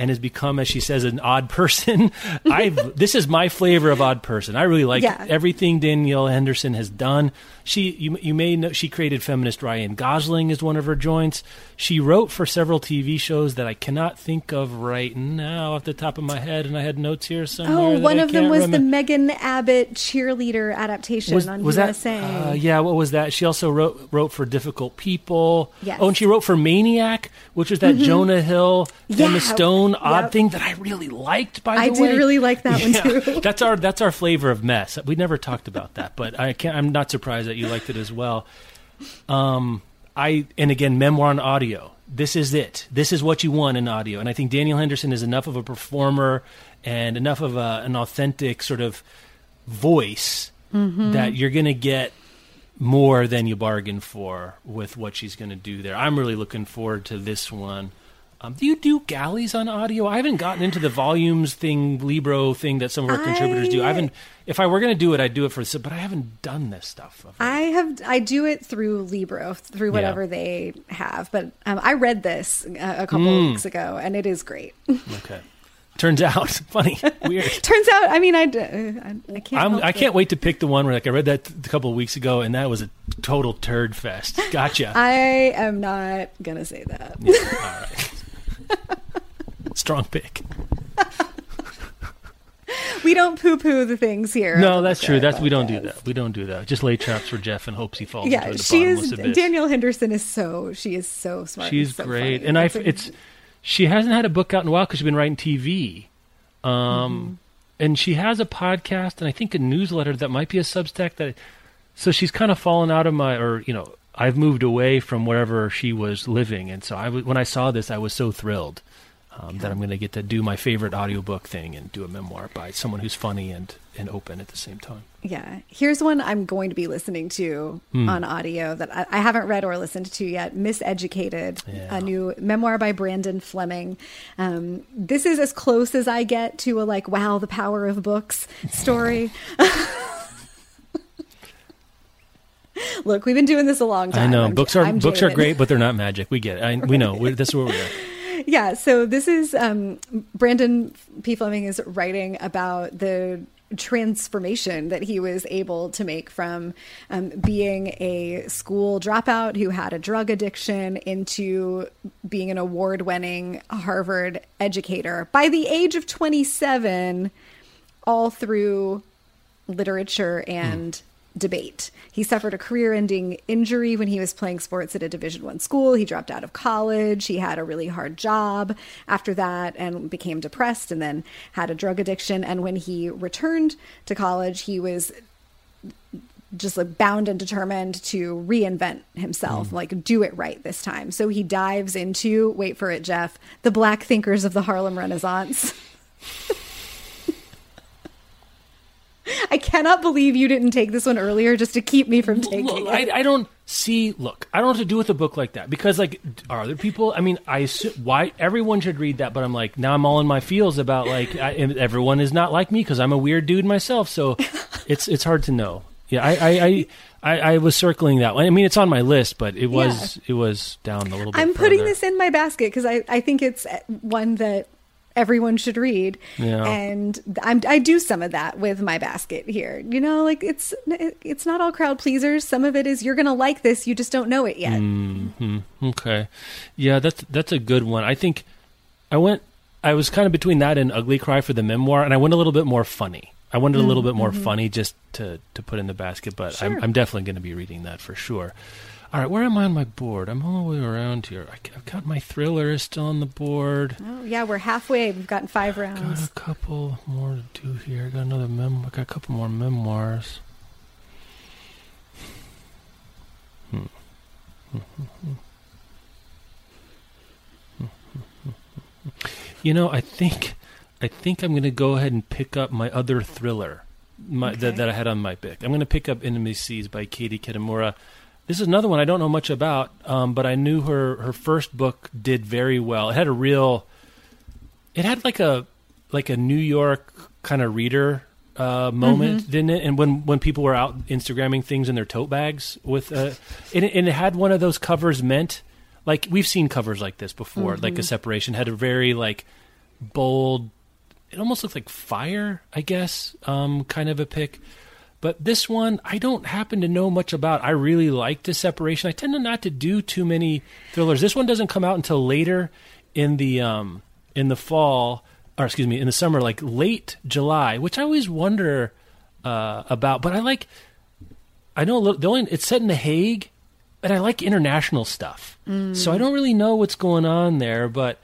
and has become, as she says, an odd person. I This is my flavor of odd person. I really like yeah. everything Danielle Henderson has done. She, you, you may know, she created feminist Ryan Gosling as one of her joints. She wrote for several T V shows that I cannot think of right now off the top of my head, and I had notes here somewhere. Oh, one of them was remember. the Megan Abbott cheerleader adaptation was, on was U S A. That, uh, yeah, what was that? She also wrote wrote for Difficult People. Yes. Oh, and she wrote for Maniac, which was that mm-hmm. Jonah Hill, yeah. Emma Stone odd yep. thing that I really liked. By the I way, I did really like that yeah. one too. That's our that's our flavor of mess. We never talked about that, but I can't. I'm not surprised that you liked it as well. Um, I and again, memoir and audio. This is it. This is what you want in audio. And I think Danielle Henderson is enough of a performer and enough of a, an authentic sort of voice mm-hmm. that you're going to get more than you bargained for with what she's going to do there. I'm really looking forward to this one. Um, do you do galleys on audio? I haven't gotten into the volumes thing, Libro thing that some of our I, contributors do. I haven't. If I were going to do it, I'd do it for, but I haven't done this stuff. I have. I do it through Libro, through whatever yeah. they have. But um, I read this uh, a couple mm. of weeks ago, and it is great. Okay. Turns out, funny, weird. Turns out, I mean, I, I, I can't. I'm, I can't it. wait to pick the one where, like, I read that a couple of weeks ago, and that was a total turd fest. Gotcha. I am not gonna say that. Yeah, all right. Strong pick. We don't poo-poo the things here. No, that's true. That's we don't do that. We don't do that. Just lay traps for Jeff and hopes he falls yeah, into the bottomless abyss. Danielle Henderson is so she is so smart. She's so great, funny. and I it's she hasn't had a book out in a while because she's been writing T V, um, mm-hmm. and she has a podcast and I think a newsletter that might be a Substack. That so she's kind of fallen out of my or you know. I've moved away from wherever she was living. And so I w- when I saw this, I was so thrilled um, yeah. that I'm going to get to do my favorite audiobook thing and do a memoir by someone who's funny and, and open at the same time. Yeah. Here's one I'm going to be listening to hmm. on audio that I, I haven't read or listened to yet. Miseducated, yeah. a new memoir by Brandon Fleming. Um, this is as close as I get to a like, wow, the power of books story. Look, we've been doing this a long time. I know. I'm, books are I'm books David. are great, but they're not magic. We get it. I, right. We know. We're, this is where we are. Yeah. So this is um, Brandon P. Fleming is writing about the transformation that he was able to make from um, being a school dropout who had a drug addiction into being an award-winning Harvard educator by the age of twenty-seven, all through literature and mm. debate. He suffered a career-ending injury when he was playing sports at a Division I school. He dropped out of college. He had a really hard job after that and became depressed and then had a drug addiction. And when he returned to college, he was just like bound and determined to reinvent himself, mm. like do it right this time. So he dives into, wait for it, Jeff, the Black thinkers of the Harlem Renaissance. I cannot believe you didn't take this one earlier just to keep me from taking Look, it. I, I don't See, look, I don't know what to do with a book like that, because, like, are there people? I mean, I assume, why everyone should read that, but I'm like, now I'm all in my feels about like I, everyone is not like me because I'm a weird dude myself. So it's it's hard to know. Yeah, I I, I, I I was circling that one. I mean, it's on my list, but it was yeah. it was down a little bit. I'm putting further. This in my basket because I, I think it's one that everyone should read. Yeah. And I'm, I do some of that with my basket here. You know, like it's it's not all crowd pleasers. Some of it is you're going to like this, you just don't know it yet. Mm-hmm. Okay. Yeah, that's that's a good one. I think I went I was kind of between that and Ugly Cry for the memoir, and I went a little bit more funny. I wanted a little bit more mm-hmm. funny just to, to put in the basket, but sure. I'm, I'm definitely going to be reading that for sure. All right, where am I on my board? I'm all the way around here. I, I've got my thriller still on the board. Oh, yeah, we're halfway. We've gotten five rounds. Got a couple more to do here. Got another mem- I got a couple more memoirs. Hmm. You know, I think... I think I'm going to go ahead and pick up my other thriller my, okay. that, that I had on my pick. I'm going to pick up Enemy Seas by Katie Kitamura. This is another one I don't know much about, um, but I knew her, her first book did very well. It had a real, it had like a like a New York kind of reader uh, moment, mm-hmm. didn't it? And when, when people were out Instagramming things in their tote bags with, uh, and, it, and it had one of those covers meant, like we've seen covers like this before, mm-hmm. like A Separation had a very like bold, it almost looks like fire, I guess, um, kind of a pick. But this one, I don't happen to know much about. I really liked The Separation. I tend to not to do too many thrillers. This one doesn't come out until later in the um, in the fall, or excuse me, in the summer, like late July, which I always wonder uh, about. But I like, I know a little, the only, it's set in The Hague, and I like international stuff. Mm. So I don't really know what's going on there, but...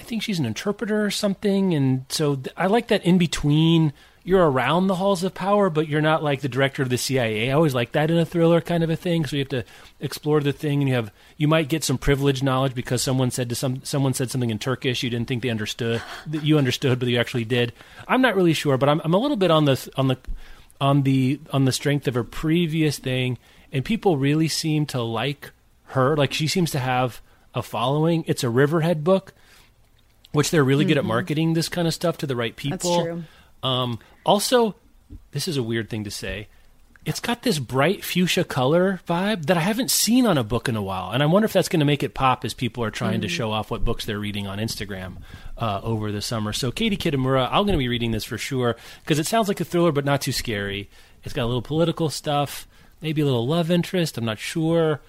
I think she's an interpreter or something. And so th- I like that in between. You're around the halls of power, but you're not like the director of the C I A. I always like that in a thriller kind of a thing. So you have to explore the thing, and you have you might get some privileged knowledge because someone said to some someone said something in Turkish you didn't think they understood, that you understood, but you actually did. I'm not really sure, but I'm I'm a little bit on the on the on the on the strength of her previous thing, and people really seem to like her. Like she seems to have a following. It's a Riverhead book, which they're really mm-hmm. good at marketing this kind of stuff to the right people. That's true. Um, also, this is a weird thing to say. It's got this bright fuchsia color vibe that I haven't seen on a book in a while. And I wonder if that's going to make it pop as people are trying mm-hmm. to show off what books they're reading on Instagram uh, over the summer. So Katie Kitamura, I'm going to be reading this for sure because it sounds like a thriller, but not too scary. It's got a little political stuff, maybe a little love interest. I'm not sure.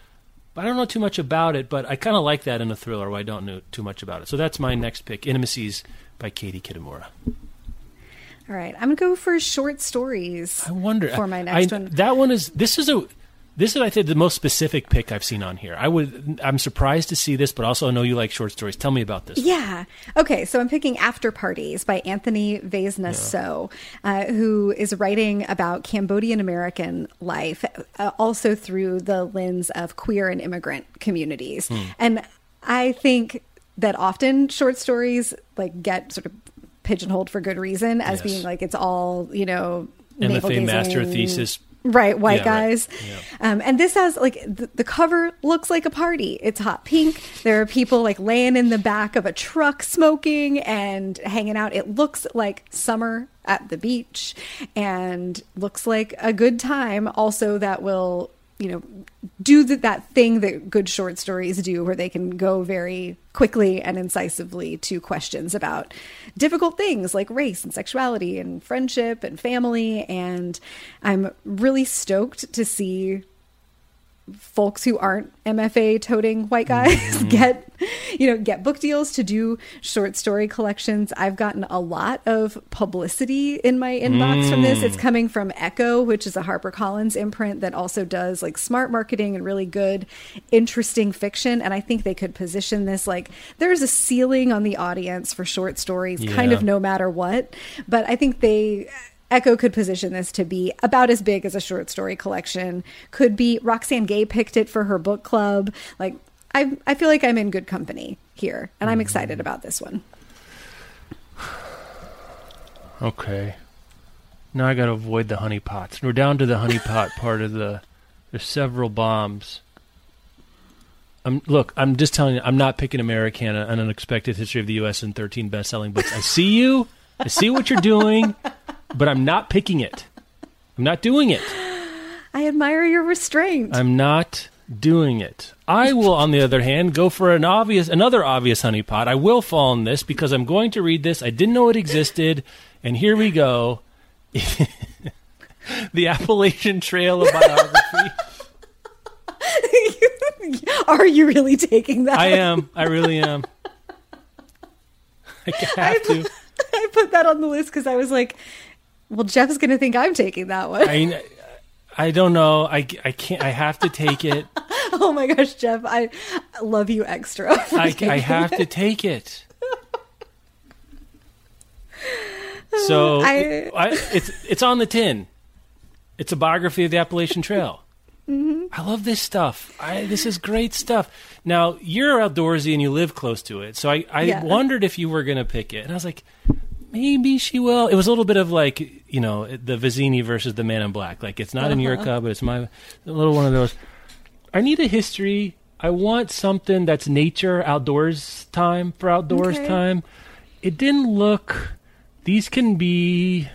I don't know too much about it, but I kind of like that in a thriller where I don't know too much about it. So that's my next pick, Intimacies by Katie Kitamura. All right, I'm going to go for short stories. I wonder for my next I, one. That one is this is a this is I think the most specific pick I've seen on here. I would I'm surprised to see this, but also I know you like short stories. Tell me about this. Yeah. One. Okay, so I'm picking After Parties by Anthony Vesna-Soh, yeah. uh, who is writing about Cambodian American life, uh, also through the lens of queer and immigrant communities. Hmm. And I think that often short stories like get sort of pigeonholed for good reason as yes. being like it's all, you know, M F A master thesis. Right, white yeah, guys. Right. Yeah. Um, and this has, like, th- the cover looks like a party. It's hot pink. There are people, like, laying in the back of a truck smoking and hanging out. It looks like summer at the beach and looks like a good time. Also, that will, you know, do the, that thing that good short stories do where they can go very quickly and incisively to questions about difficult things like race and sexuality and friendship and family. And I'm really stoked to see folks who aren't M F A toting white guys mm-hmm. get, you know, get book deals to do short story collections. I've gotten a lot of publicity in my inbox mm. from this. It's coming from Echo, which is a HarperCollins imprint that also does like smart marketing and really good, interesting fiction. And I think they could position this like there's a ceiling on the audience for short stories, yeah. kind of no matter what. But I think they... Echo could position this to be about as big as a short story collection. Could be Roxane Gay picked it for her book club. Like I, I feel like I'm in good company here, and I'm mm-hmm. excited about this one. Okay, now I got to avoid the honeypots. We're down to the honeypot part of the There's several bombs. I'm, look, I'm just telling you, I'm not picking Americana, An Unexpected History of the U S and thirteen best-selling books. I see you. I see what you're doing, but I'm not picking it. I'm not doing it. I admire your restraint. I'm not doing it. I will, on the other hand, go for an obvious, another obvious honeypot. I will fall on this because I'm going to read this. I didn't know it existed, and here we go. The Appalachian Trail of Biography. Are you really taking that? I am. I really am. I have I put, to. I put that on the list because I was like, well, Jeff's going to think I'm taking that one. I, I don't know. I, I can't. I have to take it. Oh my gosh, Jeff. I love you extra. I, I have it. to take it. So I, I, it's it's on the tin. It's a biography of the Appalachian Trail. Mm-hmm. I love this stuff. I, this is great stuff. Now, you're outdoorsy and you live close to it. So I, I yeah. wondered if you were going to pick it. And I was like, maybe she will. It was a little bit of like, you know, the Vizzini versus the Man in Black. Like, it's not uh-huh. in your cup, but it's my a little one of those. I need a history. I want something that's nature, outdoors time, for outdoors okay. time. It didn't look... These can be...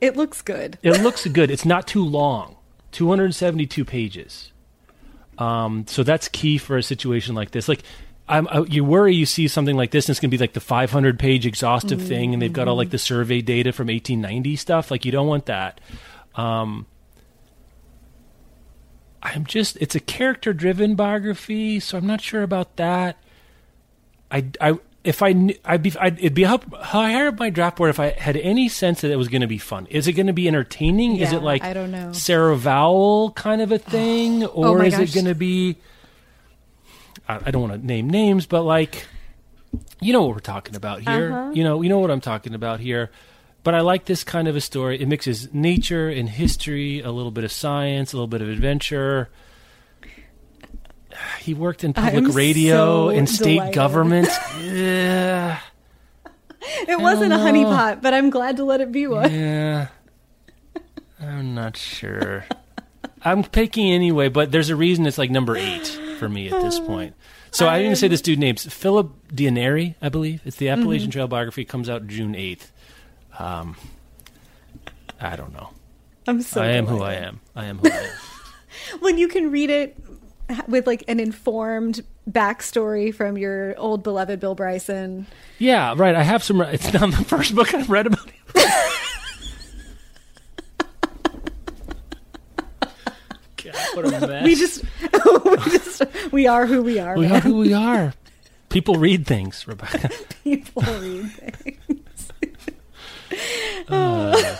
It looks good. It looks good. It's not too long. two hundred seventy-two pages. Um, so that's key for a situation like this. Like, I'm, I, you worry you see something like this and it's going to be like the five hundred page exhaustive mm-hmm. thing and they've got all like the survey data from eighteen ninety stuff. Like, you don't want that. Um, I'm just... It's a character-driven biography, so I'm not sure about that. I... I If I knew, I'd be, I'd, it'd be up higher up my draft board if I had any sense that it was going to be fun. Is it going to be entertaining? Yeah, is it like I don't know. Sarah Vowell kind of a thing? Or oh is gosh. it going to be, I, I don't want to name names, but like, you know what we're talking about here. Uh-huh. You know, you know what I'm talking about here. But I like this kind of a story. It mixes nature and history, a little bit of science, a little bit of adventure. He worked in public I'm radio so and state delighted. government. yeah. It wasn't a honeypot, but I'm glad to let it be one. Yeah. I'm not sure. I'm picking anyway, but there's a reason it's like number eight for me at this point. So I, I didn't say this dude's name. It's Philip Dianeri, I believe. It's the Appalachian mm-hmm. Trail biography. It comes out June eighth. Um, I don't know. I'm so I am delighted. who I am. I am who I am. When you can read it with like an informed backstory from your old beloved Bill Bryson. Yeah, right. I have some. It's not the first book I've read about him. God, what a mess. We just, we just, we are who we are. We man. are who we are. People read things, Rebecca. People read things. uh,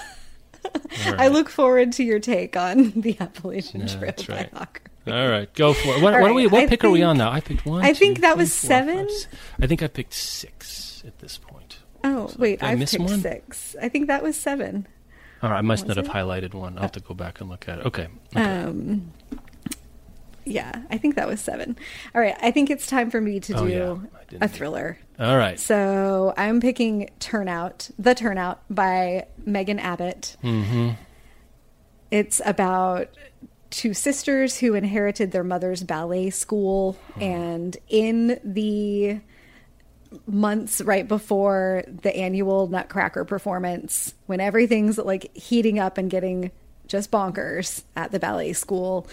right. I look forward to your take on the Appalachian no, Trail biography. Right. All right, go for it. What, right, what, are we, what pick think, are we on now? I picked one. I two, think that three, was four, seven. Five, I think I picked six at this point. Oh, so wait, I I've picked one? six. I think that was seven. All right, I must was not it? have highlighted one. I'll have to go back and look at it. Okay. okay. Um, yeah, I think that was seven. All right, I think it's time for me to oh, do yeah. a thriller. All right. So I'm picking Turnout, The Turnout by Megan Abbott. Mm-hmm. It's about... two sisters who inherited their mother's ballet school. And in the months right before the annual Nutcracker performance, when everything's like heating up and getting just bonkers at the ballet school,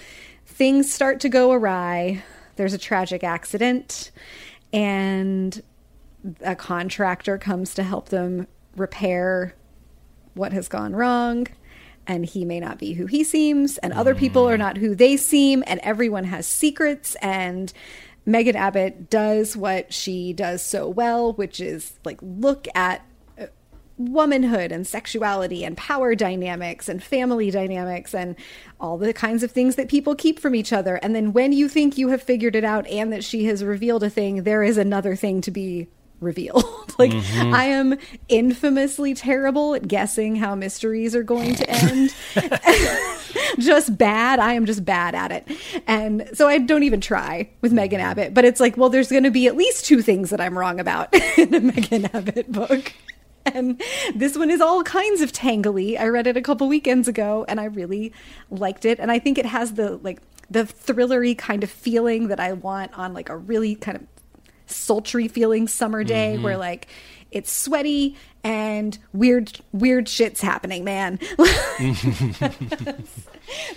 things start to go awry. There's a tragic accident and a contractor comes to help them repair what has gone wrong. And he may not be who he seems, and other people are not who they seem, and everyone has secrets. And Megan Abbott does what she does so well, which is like look at womanhood and sexuality and power dynamics and family dynamics and all the kinds of things that people keep from each other. And then when you think you have figured it out and that she has revealed a thing, there is another thing to be revealed. Like mm-hmm. I am infamously terrible at guessing how mysteries are going to end. Just bad. I am just bad at it. And so I don't even try with Megan Abbott, but it's like, well, there's going to be at least two things that I'm wrong about in a Megan Abbott book. And this one is all kinds of tangly. I read it a couple weekends ago and I really liked it. And I think it has the like the thrillery kind of feeling that I want on like a really kind of sultry feeling summer day, mm-hmm. where like it's sweaty and weird weird shit's happening, man.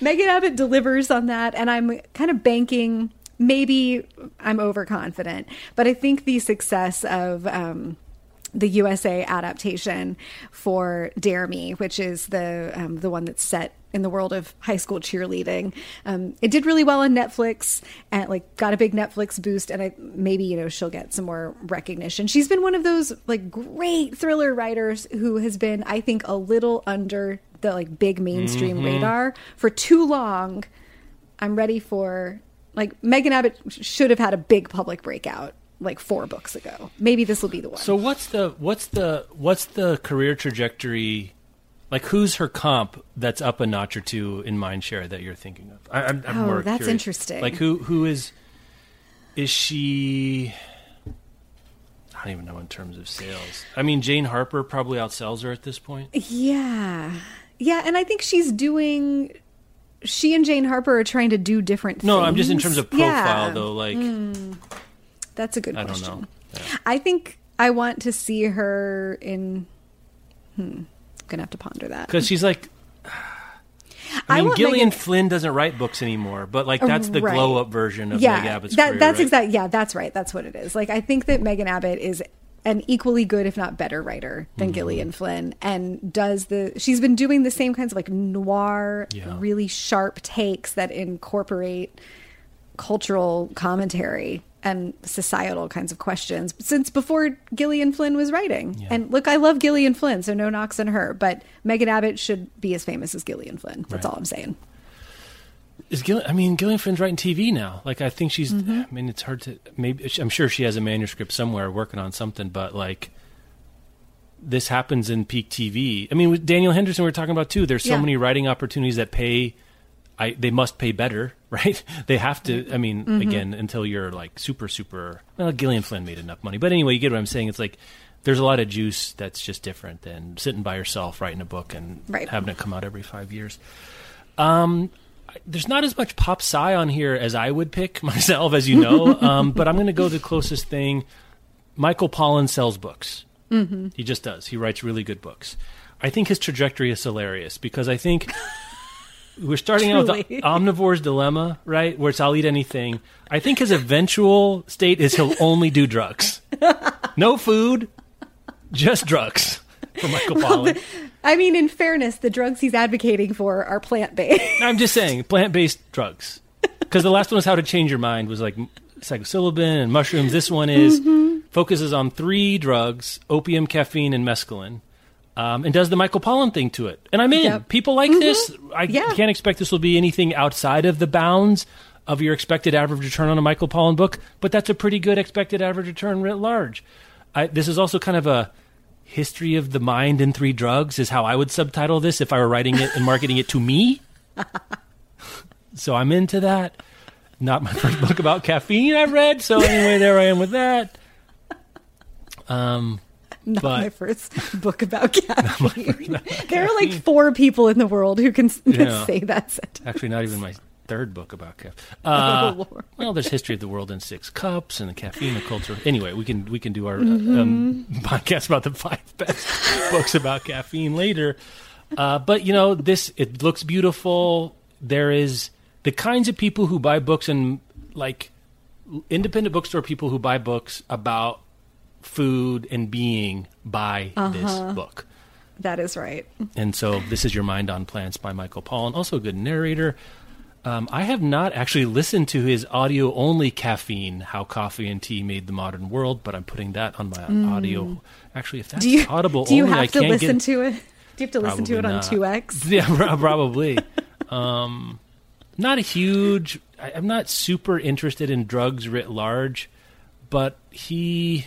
Megan Abbott delivers on that, and I'm kind of banking, maybe I'm overconfident, but I think the success of um the U S A adaptation for Dare Me, which is the um, the one that's set in the world of high school cheerleading, um, it did really well on Netflix and like got a big Netflix boost. And I, maybe you know she'll get some more recognition. She's been one of those like great thriller writers who has been, I think, a little under the like big mainstream mm-hmm. radar for too long. I'm ready for like Megan Abbott should have had a big public breakout like four books ago. Maybe this will be the one. So what's the what's the what's the career trajectory? Like, who's her comp that's up a notch or two in mindshare that you're thinking of? I, I'm, I'm oh, more that's curious. Interesting. Like, who who is is she? I don't even know in terms of sales. I mean, Jane Harper probably outsells her at this point. Yeah, yeah, and I think she's doing. She and Jane Harper are trying to do different. No, things. No, I'm just in terms of profile yeah. though. Like. Mm. That's a good I question. I don't know. Yeah. I think I want to see her in... Hmm. I'm going to have to ponder that. Because she's like... I mean, I Gillian Megan... Flynn doesn't write books anymore, but like that's the right. glow-up version of yeah, Meg Abbott's that, career, that's right? exactly. Yeah, that's right. That's what it is. Like, I think that Megan Abbott is an equally good, if not better, writer than mm-hmm. Gillian Flynn, and does the... She's been doing the same kinds of like noir, yeah. really sharp takes that incorporate cultural commentary and societal kinds of questions since before Gillian Flynn was writing. Yeah. And look, I love Gillian Flynn, so no knocks on her, but Megan Abbott should be as famous as Gillian Flynn. That's right. all I'm saying. Is Gill- I mean, Gillian Flynn's writing T V now. Like, I think she's, mm-hmm. I mean, it's hard to, maybe, I'm sure she has a manuscript somewhere working on something, but like, this happens in peak T V. I mean, with Danielle Henderson, we were talking about too, there's so yeah. many writing opportunities that pay, I, they must pay better, right? They have to, I mean, mm-hmm. again, until you're like super, super, well, Gillian Flynn made enough money. But anyway, you get what I'm saying. It's like there's a lot of juice that's just different than sitting by yourself writing a book and right. having it come out every five years. Um, there's not as much pop sci on here as I would pick myself, as you know, um, but I'm going to go the closest thing. Michael Pollan sells books. Mm-hmm. He just does. He writes really good books. I think his trajectory is hilarious because I think... We're starting Truly. out with the omnivore's dilemma, right? Where it's, I'll eat anything. I think his eventual state is he'll only do drugs. No food, just drugs for Michael well, Pollan. The, I mean, in fairness, the drugs he's advocating for are plant-based. I'm just saying, plant-based drugs. Because the last one was How to Change Your Mind, was like psilocybin and mushrooms. This one is mm-hmm. focuses on three drugs, opium, caffeine, and mescaline. Um, and does the Michael Pollan thing to it. And I'm in. Yep. People like mm-hmm. this. I yeah. can't expect this will be anything outside of the bounds of your expected average return on a Michael Pollan book, but that's a pretty good expected average return writ large. I, this is also kind of a history of the mind and three drugs is how I would subtitle this if I were writing it and marketing it to me. So I'm into that. Not my first book about caffeine I've read. So anyway, there I am with that. Um... Not but, my first book about caffeine. First, no, there caffeine. are like four people in the world who can yeah. say that sentence. Actually, not even my third book about caffeine. Uh, oh, well, there's History of the World in Six Cups and the Caffeine and Culture. Anyway, we can we can do our mm-hmm. um, podcast about the five best books about caffeine later. Uh, but, you know, this it looks beautiful. There is the kinds of people who buy books and, like, independent bookstore people who buy books about food and being by uh-huh. this book. That is right. And so This Is Your Mind on Plants by Michael Pollan, also a good narrator. Um, I have not actually listened to his audio-only Caffeine, How Coffee and Tea Made the Modern World, but I'm putting that on my mm. audio. Actually, if that's do you, audible do you only, have I to can't listen get... to it? Do you have to probably listen to it on not. two X? Yeah, probably. um, not a huge... I, I'm not super interested in drugs writ large, but he...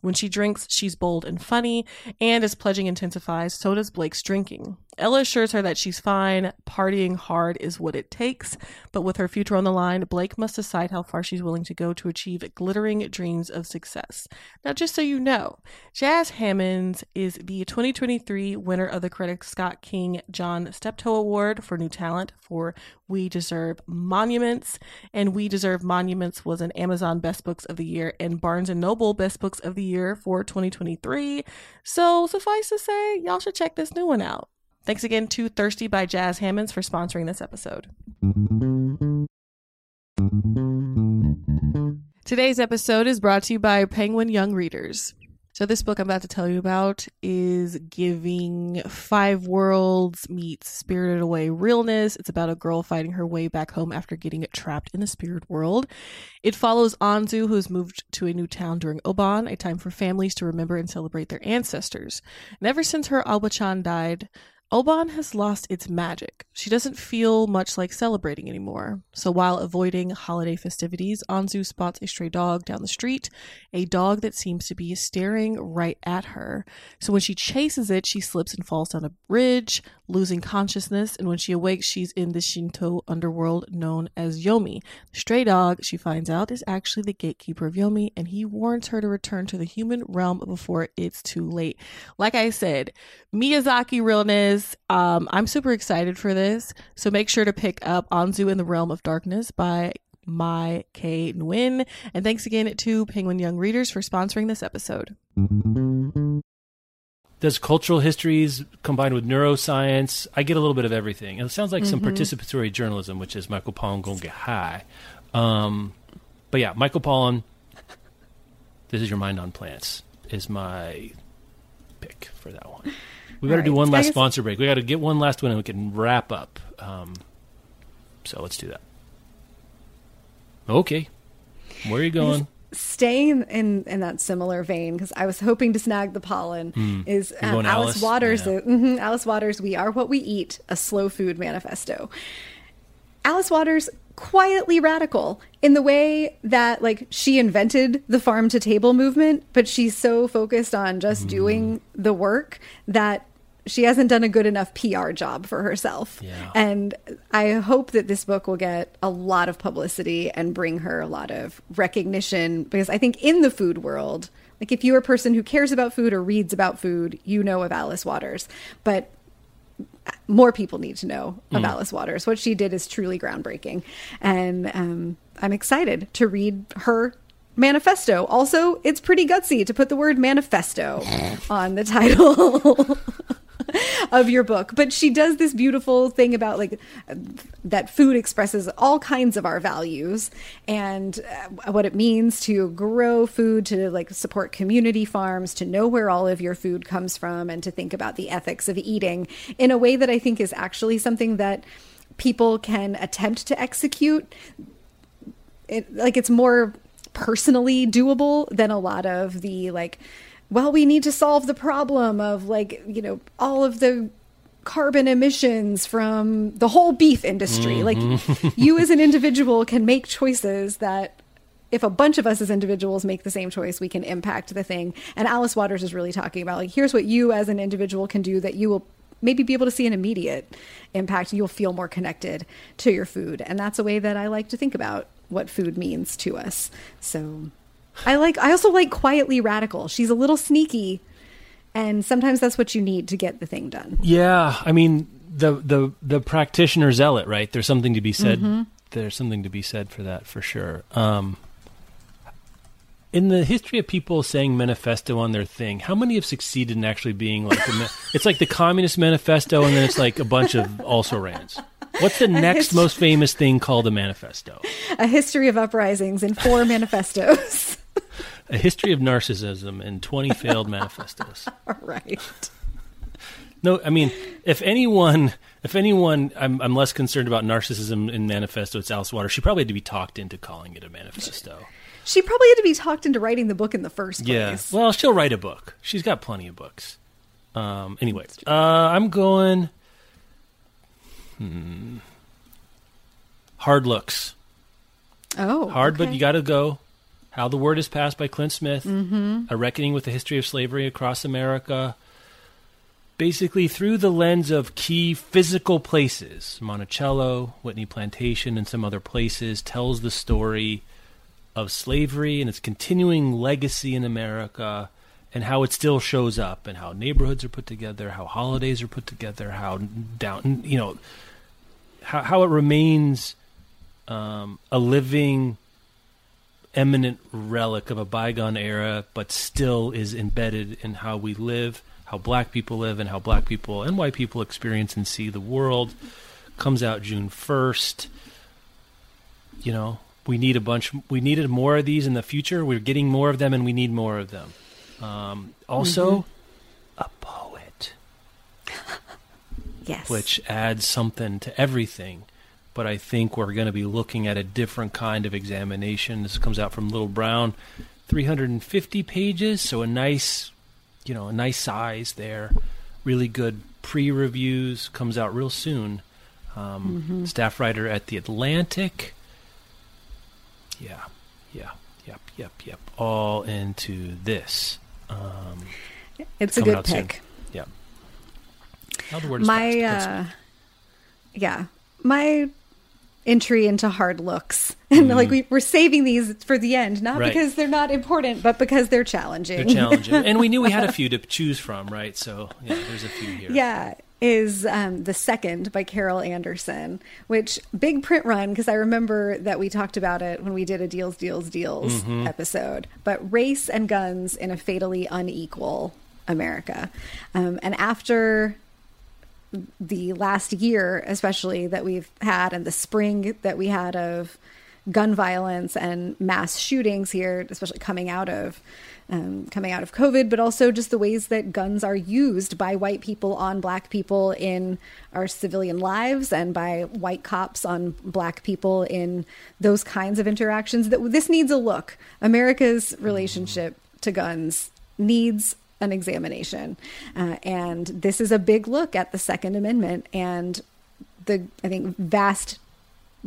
When she drinks, she's bold and funny, and as pledging intensifies, so does Blake's drinking. Ella assures her that she's fine. Partying hard is what it takes, but with her future on the line, Blake must decide how far she's willing to go to achieve glittering dreams of success. Now, just so you know, Jazz Hammonds is the twenty twenty-three winner of the Critic Scott King John Steptoe Award for New Talent for We Deserve Monuments, and We Deserve Monuments was an Amazon Best Books of the Year and Barnes and Noble Best Books of the Year for twenty twenty-three. So suffice to say, y'all should check this new one out. Thanks again to Thirsty by Jazz Hammonds for sponsoring this episode. Today's episode is brought to you by Penguin Young Readers. So this book I'm about to tell you about is giving Five Worlds meets Spirited Away realness. It's about a girl fighting her way back home after getting trapped in the spirit world. It follows Anzu, who's moved to a new town during Oban, a time for families to remember and celebrate their ancestors. And ever since her Aoba-chan died, Oban has lost its magic. She doesn't feel much like celebrating anymore. So while avoiding holiday festivities, Anzu spots a stray dog down the street, a dog that seems to be staring right at her. So when she chases it, she slips and falls down a bridge, losing consciousness, and when she awakes, she's in the Shinto underworld known as Yomi. The stray dog, she finds out, is actually the gatekeeper of Yomi, and he warns her to return to the human realm before it's too late. Like I said, Miyazaki realness. Um, I'm super excited for this, so make sure to pick up Anzu in the Realm of Darkness by Mai K. Nguyen. And thanks again to Penguin Young Readers for sponsoring this episode. Does cultural histories combined with neuroscience? I get a little bit of everything. It sounds like mm-hmm. some participatory journalism, which is Michael Pollan gonna get high. Um, but yeah, Michael Pollan, This Is Your Mind on Plants is my pick for that one. We better right. do one last guess- sponsor break. We got to get one last one and we can wrap up. Um, so let's do that. Okay. Where are you going? Staying in, in that similar vein, because I was hoping to snag the pollen, mm. is um, Alice, Alice Waters. Yeah. Uh, mm-hmm, Alice Waters, We Are What We Eat, A Slow Food Manifesto. Alice Waters, quietly radical in the way that, like, she invented the farm to table movement, but she's so focused on just mm. doing the work that she hasn't done a good enough P R job for herself. Yeah. And I hope that this book will get a lot of publicity and bring her a lot of recognition, because I think in the food world, like, if you're a person who cares about food or reads about food, you know of Alice Waters. But more people need to know of mm. Alice Waters. What she did is truly groundbreaking. And um, I'm excited to read her manifesto. Also, it's pretty gutsy to put the word manifesto on the title of your book. But she does this beautiful thing about, like, that food expresses all kinds of our values and uh, what it means to grow food, to, like, support community farms, to know where all of your food comes from, and to think about the ethics of eating in a way that I think is actually something that people can attempt to execute. It, like, it's more personally doable than a lot of the, like, well, we need to solve the problem of, like, you know, all of the carbon emissions from the whole beef industry. Mm-hmm. Like, you as an individual can make choices that, if a bunch of us as individuals make the same choice, we can impact the thing. And Alice Waters is really talking about, like, here's what you as an individual can do that you will maybe be able to see an immediate impact. You'll feel more connected to your food. And that's a way that I like to think about what food means to us. So I like. I also like quietly radical. She's a little sneaky, and sometimes that's what you need to get the thing done. Yeah, I mean, the the the practitioner zealot, right? There's something to be said. Mm-hmm. There's something to be said for that, for sure. Um, in the history of people saying manifesto on their thing, how many have succeeded in actually being like? The ma- it's like the Communist Manifesto, and then it's like a bunch of also-rans. What's the next history- most famous thing called a manifesto? A history of uprisings and four manifestos. A history of narcissism and twenty failed manifestos. Right. No, I mean, if anyone, if anyone, I'm, I'm less concerned about narcissism in manifesto. It's Alice Waters. She probably had to be talked into calling it a manifesto. She, she probably had to be talked into writing the book in the first place. Yeah. Well, she'll write a book. She's got plenty of books. Um. Anyway, uh, I'm going. Hmm. Hard Looks Oh, hard, okay. But you got to go. How the Word is Passed by Clint Smith. Mm-hmm. A Reckoning with the History of Slavery Across America. Basically through the lens of key physical places. Monticello, Whitney Plantation, and some other places tells the story of slavery and its continuing legacy in America and how it still shows up and how neighborhoods are put together, how holidays are put together, how down, you know, how, how it remains um, a living, eminent relic of a bygone era, but still is embedded in how we live, how black people live, and how black people and white people experience and see the world. Comes out June first. You know, we need a bunch, we needed more of these in the future. We're getting more of them and we need more of them. Um, also, mm-hmm. a poet. Yes. Which adds something to everything. But I think we're going to be looking at a different kind of examination. This comes out from Little Brown. three hundred fifty pages, so a nice, you know, a nice size there. Really good pre-reviews. Comes out real soon. Um, mm-hmm. Staff writer at The Atlantic. Yeah, yeah. Yep, yep, yep. All into this. Um, it's a good pick. Soon. Yeah. Word is my, uh, yeah, my entry into hard looks, and mm. like we, we're saving these for the end, not right. because they're not important, but because they're challenging. They're challenging, and we knew we had a few to choose from, right? So yeah, there's a few here. Yeah. Is um, The Second by Carol Anderson, which big print run, because I remember that we talked about it when we did a Deals, Deals, Deals mm-hmm. episode, but race and guns in a fatally unequal America. Um, and after the last year, especially, that we've had, and the spring that we had of gun violence and mass shootings here, especially coming out of Um, coming out of COVID, but also just the ways that guns are used by white people on black people in our civilian lives, and by white cops on black people in those kinds of interactions. That this needs a look. America's relationship to guns needs an examination, uh, and this is a big look at the Second Amendment and the, I think, vast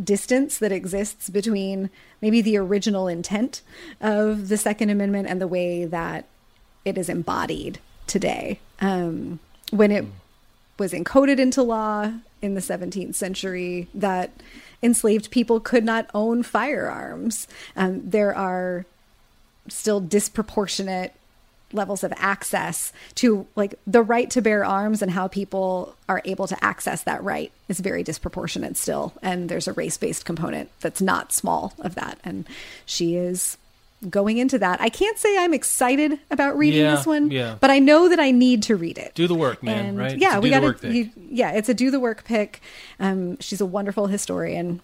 distance that exists between maybe the original intent of the Second Amendment and the way that it is embodied today. Um, when it was encoded into law in the seventeenth century, that enslaved people could not own firearms. Um, there are still disproportionate levels of access to, like, the right to bear arms, and how people are able to access that right is very disproportionate still. And there's a race-based component that's not small of that. And she is going into that. I can't say I'm excited about reading yeah, this one, yeah. but I know that I need to read it. Do the work, man, and, right? Yeah, we got to. Yeah, it's a do the work pick. Um, she's a wonderful historian.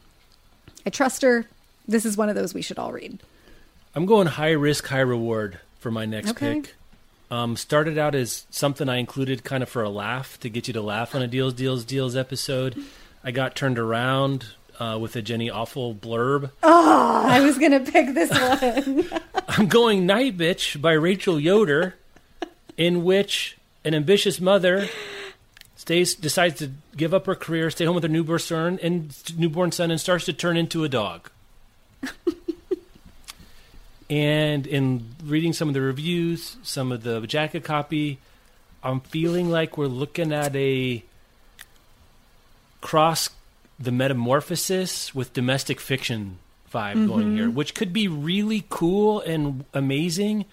I trust her. This is one of those we should all read. I'm going high risk, high reward for my next okay. pick. Um, started out as something I included kind of for a laugh, to get you to laugh on a Deals, Deals, Deals episode. I got turned around uh, with a Jenny Awful blurb. Oh, I was going to pick this one. I'm going Night Bitch by Rachel Yoder, in which an ambitious mother stays decides to give up her career, stay home with her newborn son, and, newborn son, and starts to turn into a dog. And in reading some of the reviews, some of the jacket copy, I'm feeling like we're looking at a cross the metamorphosis with domestic fiction vibe mm-hmm. going here, which could be really cool and amazing,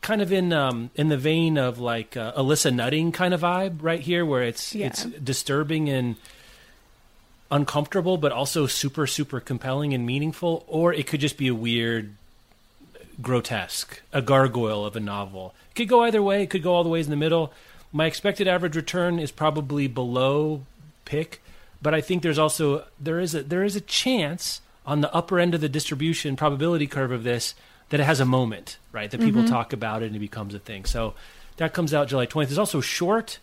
kind of in um, in the vein of like uh, Alyssa Nutting kind of vibe right here, where it's yeah. it's disturbing and uncomfortable, but also super, super compelling and meaningful. Or it could just be a weird, grotesque, a gargoyle of a novel. It could go either way. It could go all the ways in the middle. My expected average return is probably below pick, but I think there's also there is a there is a chance on the upper end of the distribution probability curve of this that it has a moment, right? That people mm-hmm. talk about it and it becomes a thing. So that comes out July twentieth. It's also short,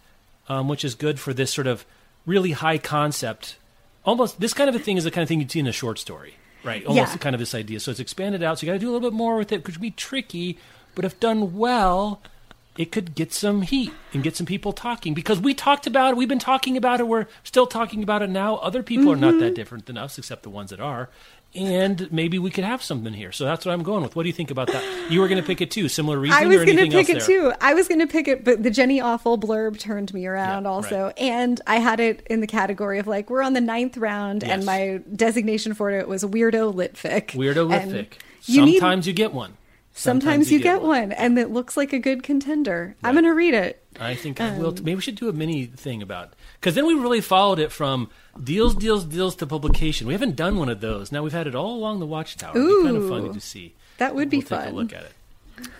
um, which is good for this sort of really high concept. Almost this kind of a thing is the kind of thing you'd see in a short story. Right, almost yeah. kind of this idea. So it's expanded out, so you got to do a little bit more with it, which would be tricky, but if done well, it could get some heat and get some people talking, because we talked about it. We've been talking about it. We're still talking about it now. Other people mm-hmm. are not that different than us, except the ones that are. And maybe we could have something here. So that's what I'm going with. What do you think about that? You were going to pick it too. Similar reasoning. I was going to pick it there? too. I was going to pick it, but the Jenny Awful blurb turned me around yeah, also. Right. And I had it in the category of like, we're on the ninth round. Yes. And my designation for it was Weirdo Litfic. Weirdo Litfic. You Sometimes need... you get one. Sometimes, Sometimes you, you get, get one. one, and it looks like a good contender. Right. I'm going to read it. I think um, I will. T- Maybe we should do a mini thing about it. Because then we really followed it from deals, deals, deals to publication. We haven't done one of those. Now we've had it all along the Watchtower. Ooh, it'd be kind of funny to see. That would we'll be fun. Take a look at it.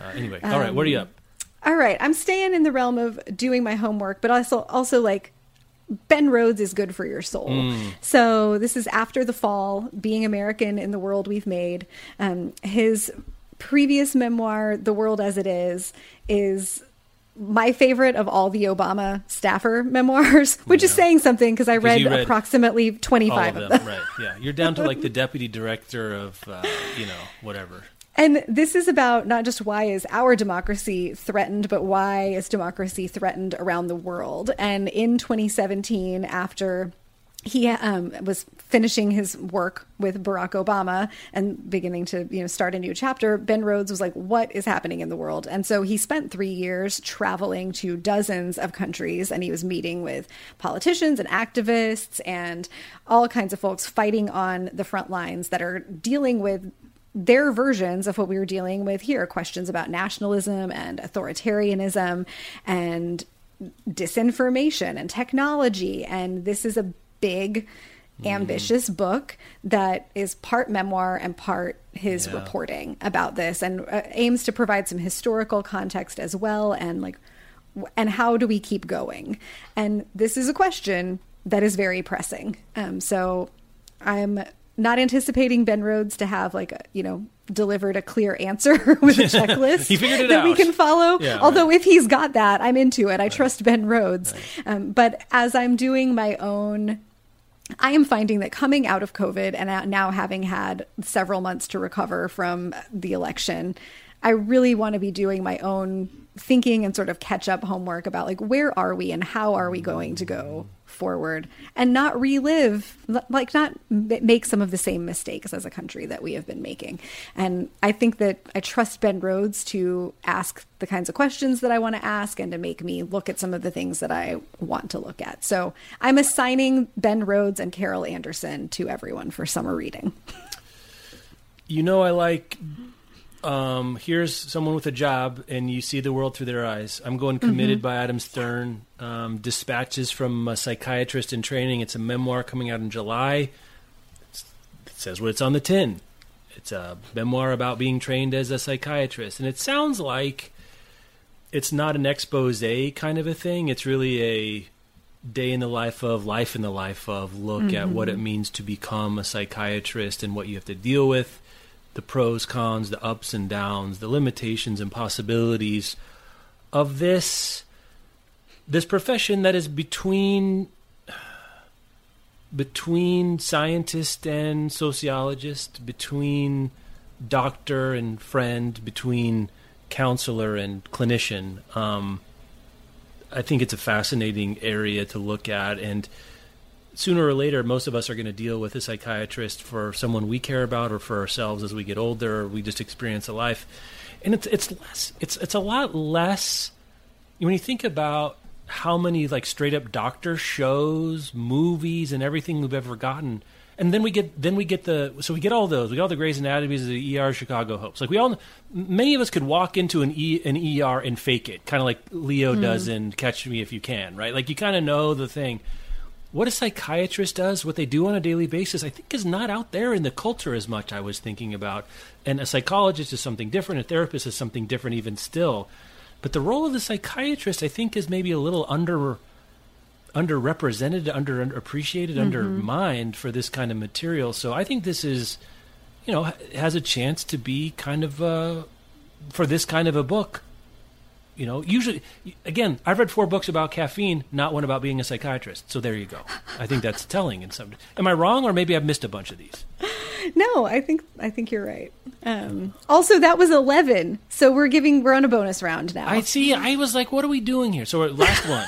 Uh, anyway, all um, right, what are you up? All right, I'm staying in the realm of doing my homework, but also, also like, Ben Rhodes is good for your soul. Mm. So this is After the Fall, Being American in the World We've Made. Um, his... previous memoir, The World as It Is, is my favorite of all the Obama staffer memoirs, which yeah. is saying something, because I read, read approximately twenty-five of them. Of them. Right, yeah. You're down to like the deputy director of, uh, you know, whatever. And this is about not just why is our democracy threatened, but why is democracy threatened around the world. And in twenty seventeen, after... he um, was finishing his work with Barack Obama and beginning to, you know, start a new chapter. Ben Rhodes was like, what is happening in the world? And so he spent three years traveling to dozens of countries, and he was meeting with politicians and activists and all kinds of folks fighting on the front lines that are dealing with their versions of what we were dealing with here. Questions about nationalism and authoritarianism and disinformation and technology. And this is a big, ambitious mm. book that is part memoir and part his yeah. reporting about this, and uh, aims to provide some historical context as well, and like, w- and how do we keep going? And this is a question that is very pressing. Um, so I'm not anticipating Ben Rhodes to have like, a, you know, delivered a clear answer with a checklist he figured it that out. We can follow. Yeah, Although right. if he's got that, I'm into it. I right. trust Ben Rhodes. Right. Um, but as I'm doing my own, I am finding that coming out of COVID and now having had several months to recover from the election, I really want to be doing my own thinking and sort of catch up homework about like, where are we and how are we going to go forward, and not relive, like not make some of the same mistakes as a country that we have been making. And I think that I trust Ben Rhodes to ask the kinds of questions that I want to ask and to make me look at some of the things that I want to look at. So I'm assigning Ben Rhodes and Carol Anderson to everyone for summer reading. You know, I like... Um, here's someone with a job and you see the world through their eyes. I'm going Committed mm-hmm. by Adam Stern. Um, Dispatches from a Psychiatrist in Training. It's a memoir coming out in July. It's, it says what it's on the tin. It's a memoir about being trained as a psychiatrist. And it sounds like it's not an expose kind of a thing. It's really a day in the life of, life in the life of, look mm-hmm. at what it means to become a psychiatrist and what you have to deal with. The pros, cons, the ups and downs, the limitations and possibilities of this this profession that is between between scientist and sociologist, between doctor and friend, between counselor and clinician. Um, I think it's a fascinating area to look at, and sooner or later, most of us are going to deal with a psychiatrist for someone we care about, or for ourselves as we get older, or we just experience a life. And it's it's less it's it's a lot less when you think about how many like straight up doctor shows, movies, and everything we've ever gotten. And then we get then we get the so we get all those we get all the Grey's Anatomies, the E R, Chicago Hopes. Like we all, many of us could walk into an E an E R and fake it, kind of like Leo mm. does in Catch Me If You Can, right? Like you kind of know the thing. What a psychiatrist does, what they do on a daily basis, I think is not out there in the culture as much, I was thinking about. And a psychologist is something different. A therapist is something different even still. But the role of the psychiatrist, I think, is maybe a little under underrepresented, underappreciated, mm-hmm. undermined for this kind of material. So I think this is, you know, has a chance to be kind of, a, for this kind of a book, You know, usually, again, I've read four books about caffeine, not one about being a psychiatrist. So there you go. I think that's telling in some. Am I wrong, or maybe I've missed a bunch of these? No, I think I think you're right. Um, also, that was eleven, so we're giving we're on a bonus round now. I see. I was like, what are we doing here? So last one.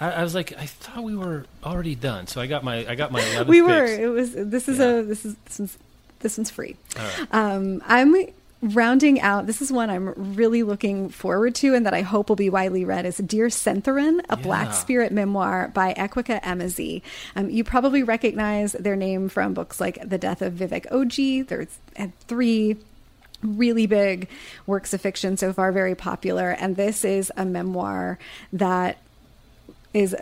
I, I was like, I thought we were already done. So I got my I got my eleventh. We were. Picks. It was. This is yeah. a this is this one's, this one's free. All right. Um, I'm. Rounding out, this is one I'm really looking forward to and that I hope will be widely read, is Dear Sentherin, a yeah. Black Spirit memoir by Ekweka Emezi. Um, you probably recognize their name from books like The Death of Vivek Oji. There's three really big works of fiction so far, very popular. And this is a memoir that is...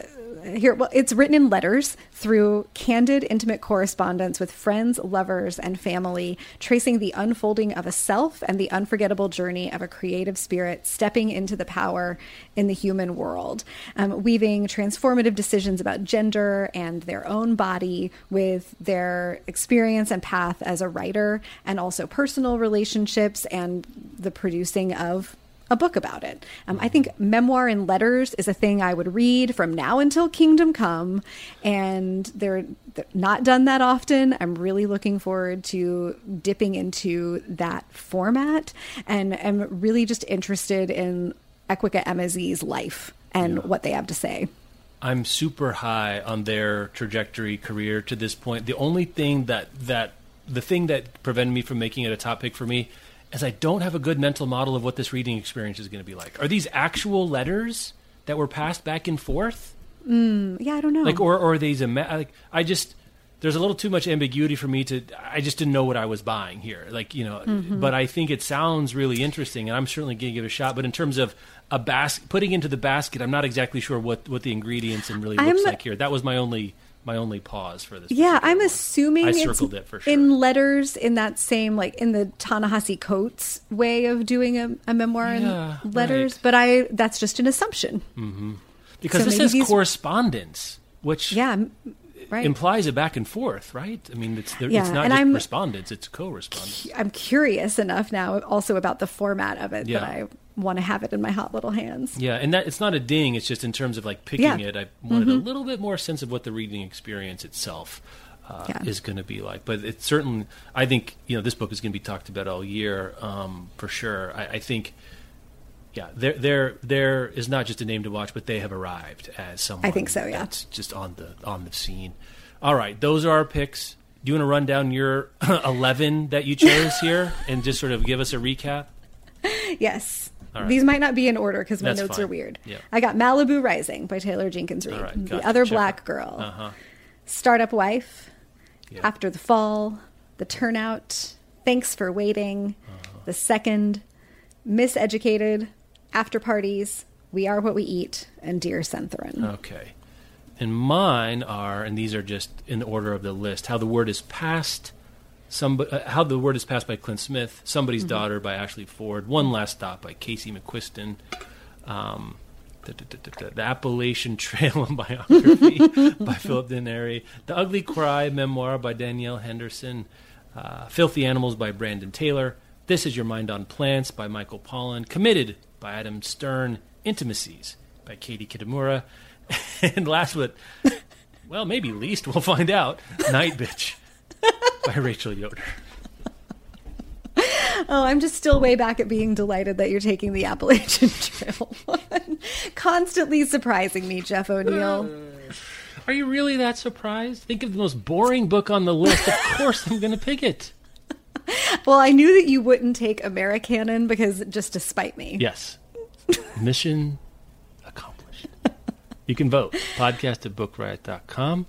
Here, well, it's written in letters through candid, intimate correspondence with friends, lovers, and family, tracing the unfolding of a self and the unforgettable journey of a creative spirit stepping into the power in the human world, um, weaving transformative decisions about gender and their own body with their experience and path as a writer, and also personal relationships and the producing of a book about it. Um, I think memoir in letters is a thing I would read from now until Kingdom Come, and they're, they're not done that often. I'm really looking forward to dipping into that format, and I'm really just interested in Ekweka Emezi's life and yeah. what they have to say. I'm super high on their trajectory career to this point. The only thing that, that the thing that prevented me from making it a top pick for me as I don't have a good mental model of what this reading experience is going to be like. Are these actual letters that were passed back and forth? Mm, yeah, I don't know. Like, or, or are these, like, I just, there's a little too much ambiguity for me to, I just didn't know what I was buying here. Like, you know, mm-hmm. but I think it sounds really interesting, and I'm certainly going to give it a shot. But in terms of a bas- putting into the basket, I'm not exactly sure what, what the ingredients and really looks I'm, like here. That was my only... My only pause for this. Yeah, I'm assuming it's I circled it for sure. In letters, in that same, like, in the Ta-Nehisi Coates way of doing a, a memoir yeah, in letters, right. but I that's just an assumption. Mm-hmm. Because so this is these... correspondence, which yeah, right. implies a back and forth, right? I mean, it's there, yeah. it's not and just I'm, respondence, it's co-respondence. I'm curious enough now also about the format of it yeah. that I want to have it in my hot little hands. Yeah, and that it's not a ding, it's just in terms of like picking yeah. it, I wanted mm-hmm. a little bit more sense of what the reading experience itself uh, yeah. is going to be like. But it's certainly, I think, you know, this book is going to be talked about all year um, for sure. I, I think, yeah, there, there, there is not just a name to watch, but they have arrived as someone I think so, yeah. that's just on the, on the scene. All right, those are our picks. Do you want to run down your eleven that you chose here and just sort of give us a recap? Yes. Right. These might not be in order because my That's notes fine. Are weird. Yeah. I got Malibu Rising by Taylor Jenkins Reid, right, The Other Check Black it. Girl, uh-huh. Startup Wife, yeah. After the Fall, The Turnout, Thanks for Waiting, uh-huh. The Second, Miseducated, After Parties, We Are What We Eat, and Dear Sentherin. Okay. And mine are, and these are just in order of the list, How the Word is Passed, Some, uh, How the Word is Passed by Clint Smith, Somebody's mm-hmm. Daughter by Ashley Ford, One Last Stop by Casey McQuiston, um, the, the, the, the, the Appalachian Trail biography by Philip Dineri, The Ugly Cry memoir by Danielle Henderson, uh, Filthy Animals by Brandon Taylor, This Is Your Mind on Plants by Michael Pollan, Committed by Adam Stern, Intimacies by Katie Kitamura, and last but, well, maybe least, we'll find out, Night Bitch by Rachel Yoder. Oh, I'm just still way back at being delighted that you're taking the Appalachian Trail one. Constantly surprising me, Jeff O'Neill. Uh, are you really that surprised? Think of the most boring book on the list. Of course I'm going to pick it. Well, I knew that you wouldn't take Americanon because just to spite me. Yes. Mission accomplished. You can vote. Podcast at book riot dot com.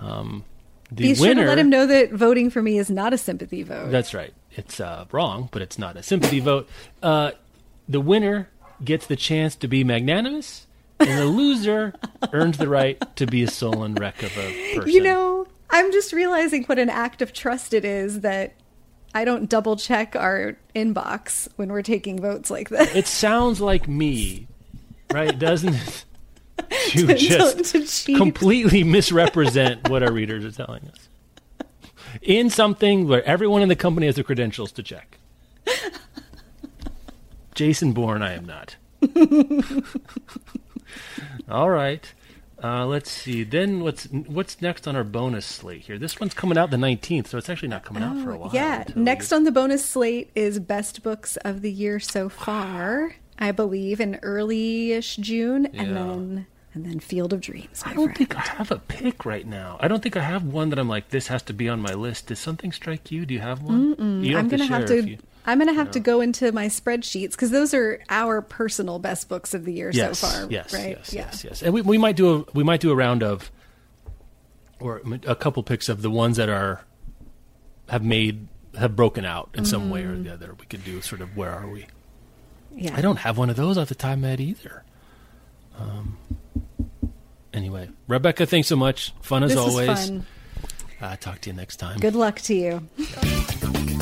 Um... The Be sure winner, to let him know that voting for me is not a sympathy vote. That's right. It's uh, wrong, but it's not a sympathy vote. Uh, the winner gets the chance to be magnanimous, and the loser earns the right to be a sullen wreck of a person. You know, I'm just realizing what an act of trust it is that I don't double-check our inbox when we're taking votes like this. It sounds like me, right? Doesn't it? You to, just to completely misrepresent what our readers are telling us in something where everyone in the company has the credentials to check. Jason Bourne, I am not. All right. Uh, let's see. Then what's what's next on our bonus slate here? This one's coming out the nineteenth, so it's actually not coming oh, out for a while. Yeah. Next on the bonus slate is Best Books of the Year so far, I believe, in early-ish June, yeah. and then and then Field of Dreams. I don't friend. think I have a pick right now. I don't think I have one that I'm like, this has to be on my list. Does something strike you? Do you have one? You I'm going to have to... I'm going to have no. to go into my spreadsheets because those are our personal best books of the year yes, so far. Yes, right? yes, yeah. yes, yes. And we, we might do a we might do a round of or a couple picks of the ones that are have made have broken out in mm. some way or the other. We could do sort of where are we? Yeah, I don't have one of those off the top of my head either. Um. Anyway, Rebecca, thanks so much. Fun as this always. Is fun. Uh, talk to you next time. Good luck to you.